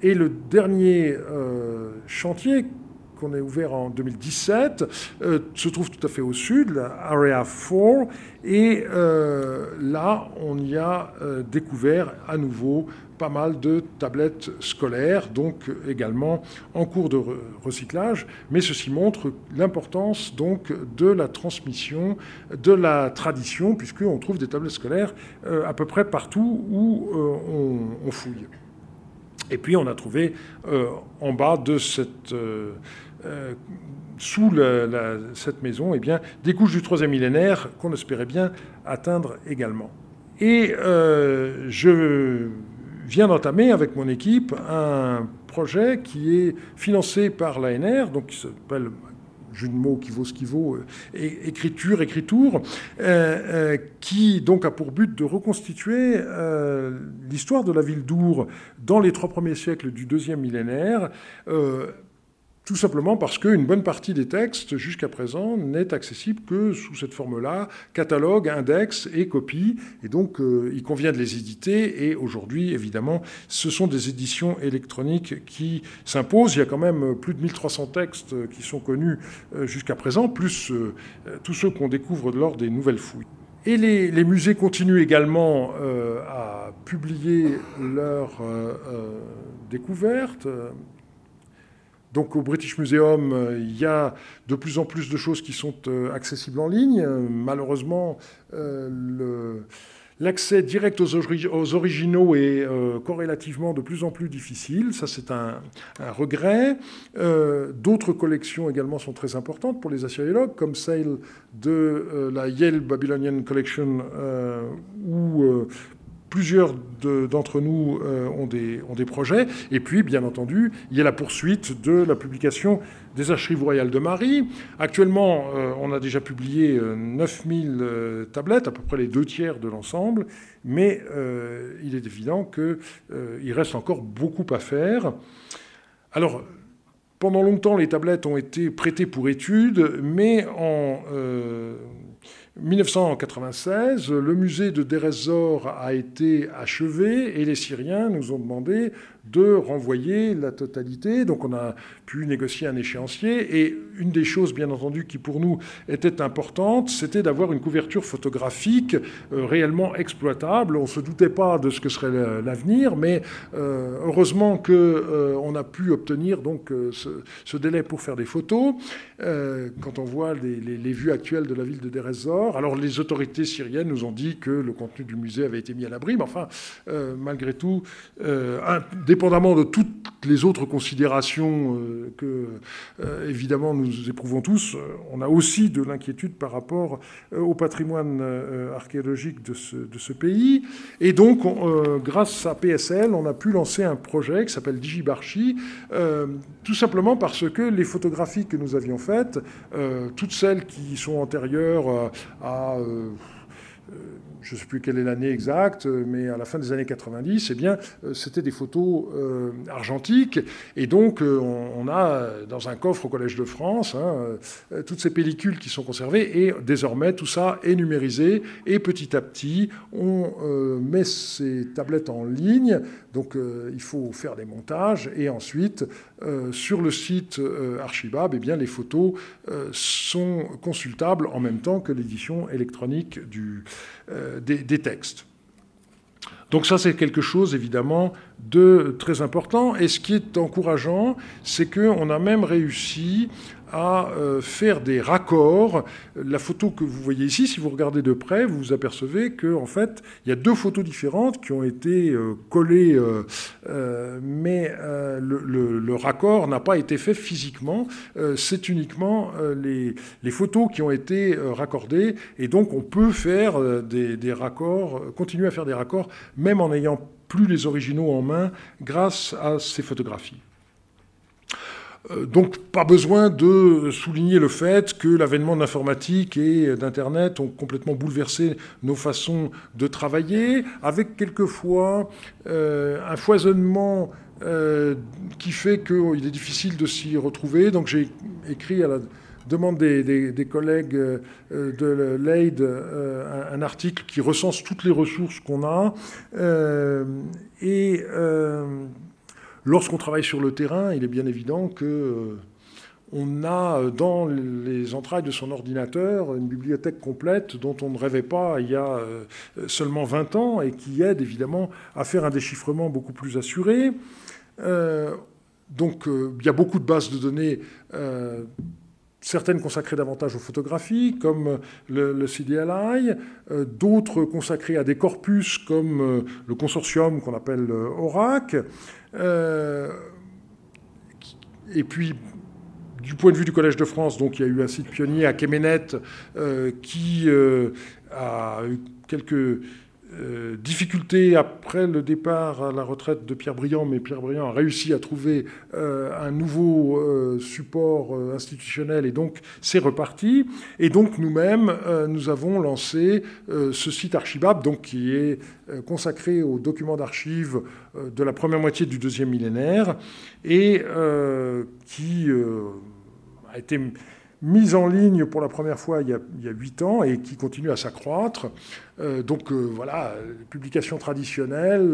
Et le dernier chantier qu'on a ouvert en 2017, se trouve tout à fait au sud, l'Area 4, et là, on y a découvert à nouveau pas mal de tablettes scolaires, donc également en cours de recyclage, mais ceci montre l'importance donc de la transmission, de la tradition, puisqu'on trouve des tablettes scolaires à peu près partout où on fouille. Et puis on a trouvé en bas de cette... sous cette maison, eh bien, des couches du troisième millénaire qu'on espérait bien atteindre également. Et je viens d'entamer avec mon équipe un projet qui est financé par l'ANR, donc qui s'appelle, jeu de mots qui vaut ce qui vaut, écriture, qui donc a pour but de reconstituer l'histoire de la ville d'Our dans les 3 premiers siècles du deuxième millénaire, tout simplement parce qu'une bonne partie des textes, jusqu'à présent, n'est accessible que sous cette forme-là, catalogue, index et copie. Et donc, il convient de les éditer. Et aujourd'hui, évidemment, ce sont des éditions électroniques qui s'imposent. Il y a quand même plus de 1300 textes qui sont connus jusqu'à présent, plus tous ceux qu'on découvre lors des nouvelles fouilles. Et les musées continuent également à publier leurs découvertes. Donc au British Museum, il y a de plus en plus de choses qui sont accessibles en ligne. Malheureusement, l'accès direct aux originaux est corrélativement de plus en plus difficile. Ça, c'est un regret. D'autres collections également sont très importantes pour les assyriologues, comme celle de la Yale Babylonian Collection, où... plusieurs d'entre nous ont des projets. Et puis, bien entendu, il y a la poursuite de la publication des Archives royales de Mari. Actuellement, on a déjà publié 9000 tablettes, à peu près les 2/3 de l'ensemble. Mais il est évident qu'il reste encore beaucoup à faire. Alors, pendant longtemps, les tablettes ont été prêtées pour études, mais en... 1996, le musée de Deir ez-Zor a été achevé et les Syriens nous ont demandé de renvoyer la totalité. Donc on a pu négocier un échéancier. Et une des choses, bien entendu, qui pour nous était importante, c'était d'avoir une couverture photographique réellement exploitable. On ne se doutait pas de ce que serait l'avenir, mais heureusement qu'on a pu obtenir donc, ce délai pour faire des photos. Quand on voit les vues actuelles de la ville de Deir ez-Zor, alors les autorités syriennes nous ont dit que le contenu du musée avait été mis à l'abri, mais enfin, malgré tout, dépendamment de toutes les autres considérations que, évidemment, nous éprouvons tous, on a aussi de l'inquiétude par rapport au patrimoine archéologique de ce pays. Et donc, grâce à PSL, on a pu lancer un projet qui s'appelle Digibarchi, tout simplement parce que les photographies que nous avions faites, toutes celles qui sont antérieures à... je ne sais plus quelle est l'année exacte, mais à la fin des années 90, eh bien, c'était des photos argentiques. Et donc, on a dans un coffre au Collège de France toutes ces pellicules qui sont conservées. Et désormais, tout ça est numérisé. Et petit à petit, on met ces tablettes en ligne. Donc, il faut faire des montages. Et ensuite, sur le site Archibab, eh bien, les photos sont consultables en même temps que l'édition électronique des textes. Donc ça, c'est quelque chose, évidemment, de très important. Et ce qui est encourageant, c'est qu'on a même réussi à faire des raccords. La photo que vous voyez ici, si vous regardez de près, vous vous apercevez qu'en fait, il y a 2 photos différentes qui ont été collées, mais le raccord n'a pas été fait physiquement. C'est uniquement les photos qui ont été raccordées. Et donc, on peut faire des raccords, continuer à faire des raccords, même en n'ayant plus les originaux en main, grâce à ces photographies. Donc, pas besoin de souligner le fait que l'avènement de l'informatique et d'Internet ont complètement bouleversé nos façons de travailler, avec quelquefois un foisonnement qui fait qu'il est difficile de s'y retrouver. Donc, j'ai écrit à la demande des collègues de l'AIDE un article qui recense toutes les ressources qu'on a. Lorsqu'on travaille sur le terrain, il est bien évident qu'on a dans les entrailles de son ordinateur une bibliothèque complète dont on ne rêvait pas il y a seulement 20 ans et qui aide évidemment à faire un déchiffrement beaucoup plus assuré. Donc il y a beaucoup de bases de données certaines consacrées davantage aux photographies, comme le CDLI, d'autres consacrées à des corpus, comme le consortium qu'on appelle ORAC. Et puis, du point de vue du Collège de France, donc, il y a eu un site pionnier à Kemenet qui a eu quelques difficultés après le départ à la retraite de Pierre Briand, mais Pierre Briand a réussi à trouver un nouveau support institutionnel et donc c'est reparti. Et donc nous-mêmes, nous avons lancé ce site Archibab, donc, qui est consacré aux documents d'archives de la première moitié du deuxième millénaire et qui a été mise en ligne pour la première fois il y a 8 ans et qui continue à s'accroître. Voilà, les publications traditionnelles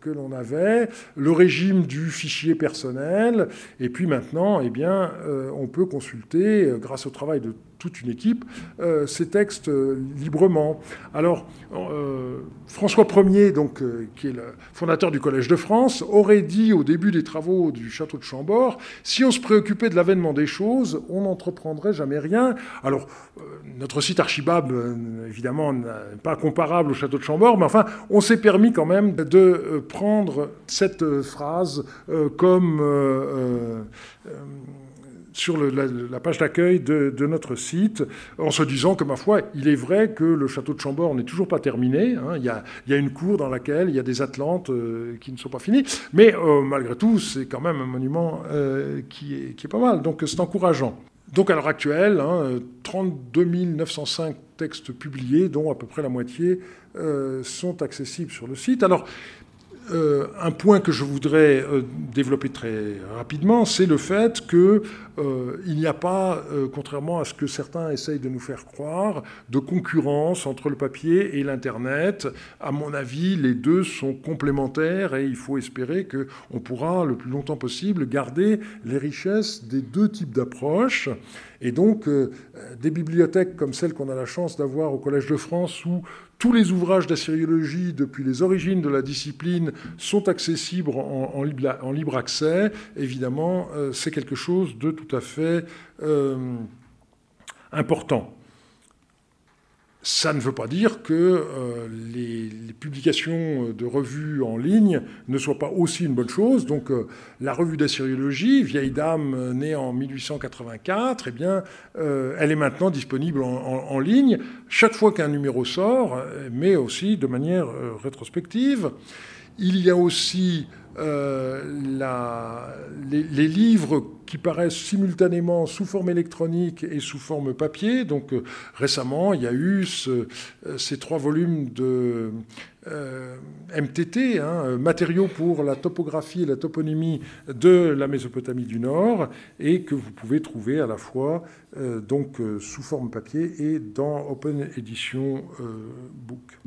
que l'on avait, le régime du fichier personnel, et puis maintenant, eh bien, on peut consulter, grâce au travail de toute une équipe, ces textes librement. Alors, François Ier, donc, qui est le fondateur du Collège de France, aurait dit au début des travaux du château de Chambord, si on se préoccupait de l'avènement des choses, on n'entreprendrait jamais rien. Alors, notre site Archibab, évidemment, pas comparable au château de Chambord, mais enfin, on s'est permis quand même de prendre cette phrase comme sur la page d'accueil de notre site, en se disant que, ma foi, il est vrai que le château de Chambord n'est toujours pas terminé, hein. Il y a une cour dans laquelle il y a des Atlantes qui ne sont pas finis, mais malgré tout, c'est quand même un monument qui est pas mal, donc c'est encourageant. Donc à l'heure actuelle, 32 905 textes publiés, dont à peu près la moitié sont accessibles sur le site. Alors, un point que je voudrais développer très rapidement, c'est le fait qu'il n'y a pas, contrairement à ce que certains essayent de nous faire croire, de concurrence entre le papier et l'Internet. À mon avis, les deux sont complémentaires et il faut espérer qu'on pourra, le plus longtemps possible, garder les richesses des deux types d'approches. Et donc, des bibliothèques comme celle qu'on a la chance d'avoir au Collège de France, où tous les ouvrages d'assyriologie depuis les origines de la discipline sont accessibles en libre accès, évidemment, c'est quelque chose de tout à fait important. Ça ne veut pas dire que les publications de revues en ligne ne soient pas aussi une bonne chose. Donc, la revue d'assyriologie, vieille dame née en 1884, eh bien, elle est maintenant disponible en ligne chaque fois qu'un numéro sort, mais aussi de manière rétrospective. Il y a aussi les livres qui paraissent simultanément sous forme électronique et sous forme papier. Donc récemment, il y a eu ces 3 volumes de MTT, matériaux pour la topographie et la toponymie de la Mésopotamie du Nord, et que vous pouvez trouver à la fois sous forme papier et dans Open Edition Book.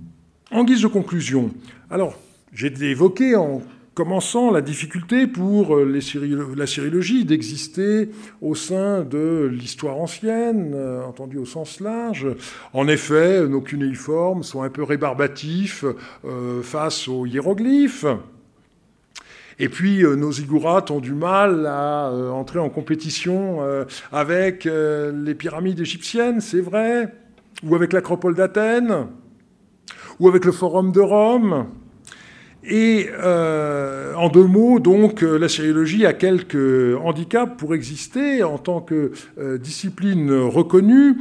En guise de conclusion, alors j'ai évoqué en commençant la difficulté pour la syriologie d'exister au sein de l'histoire ancienne, entendue au sens large. En effet, nos cunéiformes sont un peu rébarbatifs face aux hiéroglyphes. Et puis, nos ziggourats ont du mal à entrer en compétition avec les pyramides égyptiennes, c'est vrai, ou avec l'acropole d'Athènes, ou avec le forum de Rome. Et en 2 mots, donc, la syriologie a quelques handicaps pour exister en tant que discipline reconnue,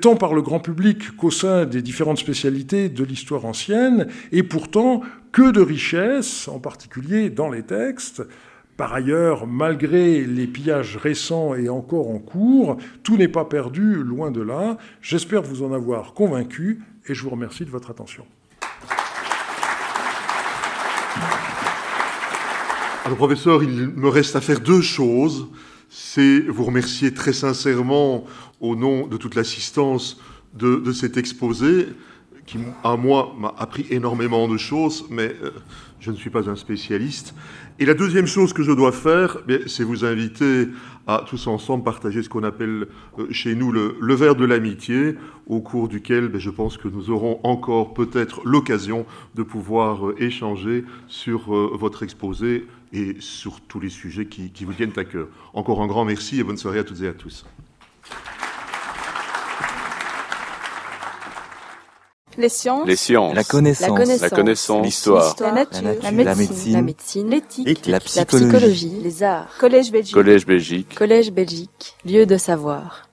tant par le grand public qu'au sein des différentes spécialités de l'histoire ancienne, et pourtant que de richesses, en particulier dans les textes. Par ailleurs, malgré les pillages récents et encore en cours, tout n'est pas perdu, loin de là. J'espère vous en avoir convaincu, et je vous remercie de votre attention. Alors, professeur, il me reste à faire 2 choses. C'est vous remercier très sincèrement au nom de toute l'assistance de cet exposé qui à moi m'a appris énormément de choses, mais je ne suis pas un spécialiste. Et la deuxième chose que je dois faire, c'est vous inviter à tous ensemble partager ce qu'on appelle chez nous le verre de l'amitié, au cours duquel je pense que nous aurons encore peut-être l'occasion de pouvoir échanger sur votre exposé et sur tous les sujets qui vous tiennent à cœur. Encore un grand merci et bonne soirée à toutes et à tous. Les sciences. La connaissance. L'histoire. La nature. La médecine. L'éthique. La psychologie. Les arts. Collège Belgique. Lieu de savoir.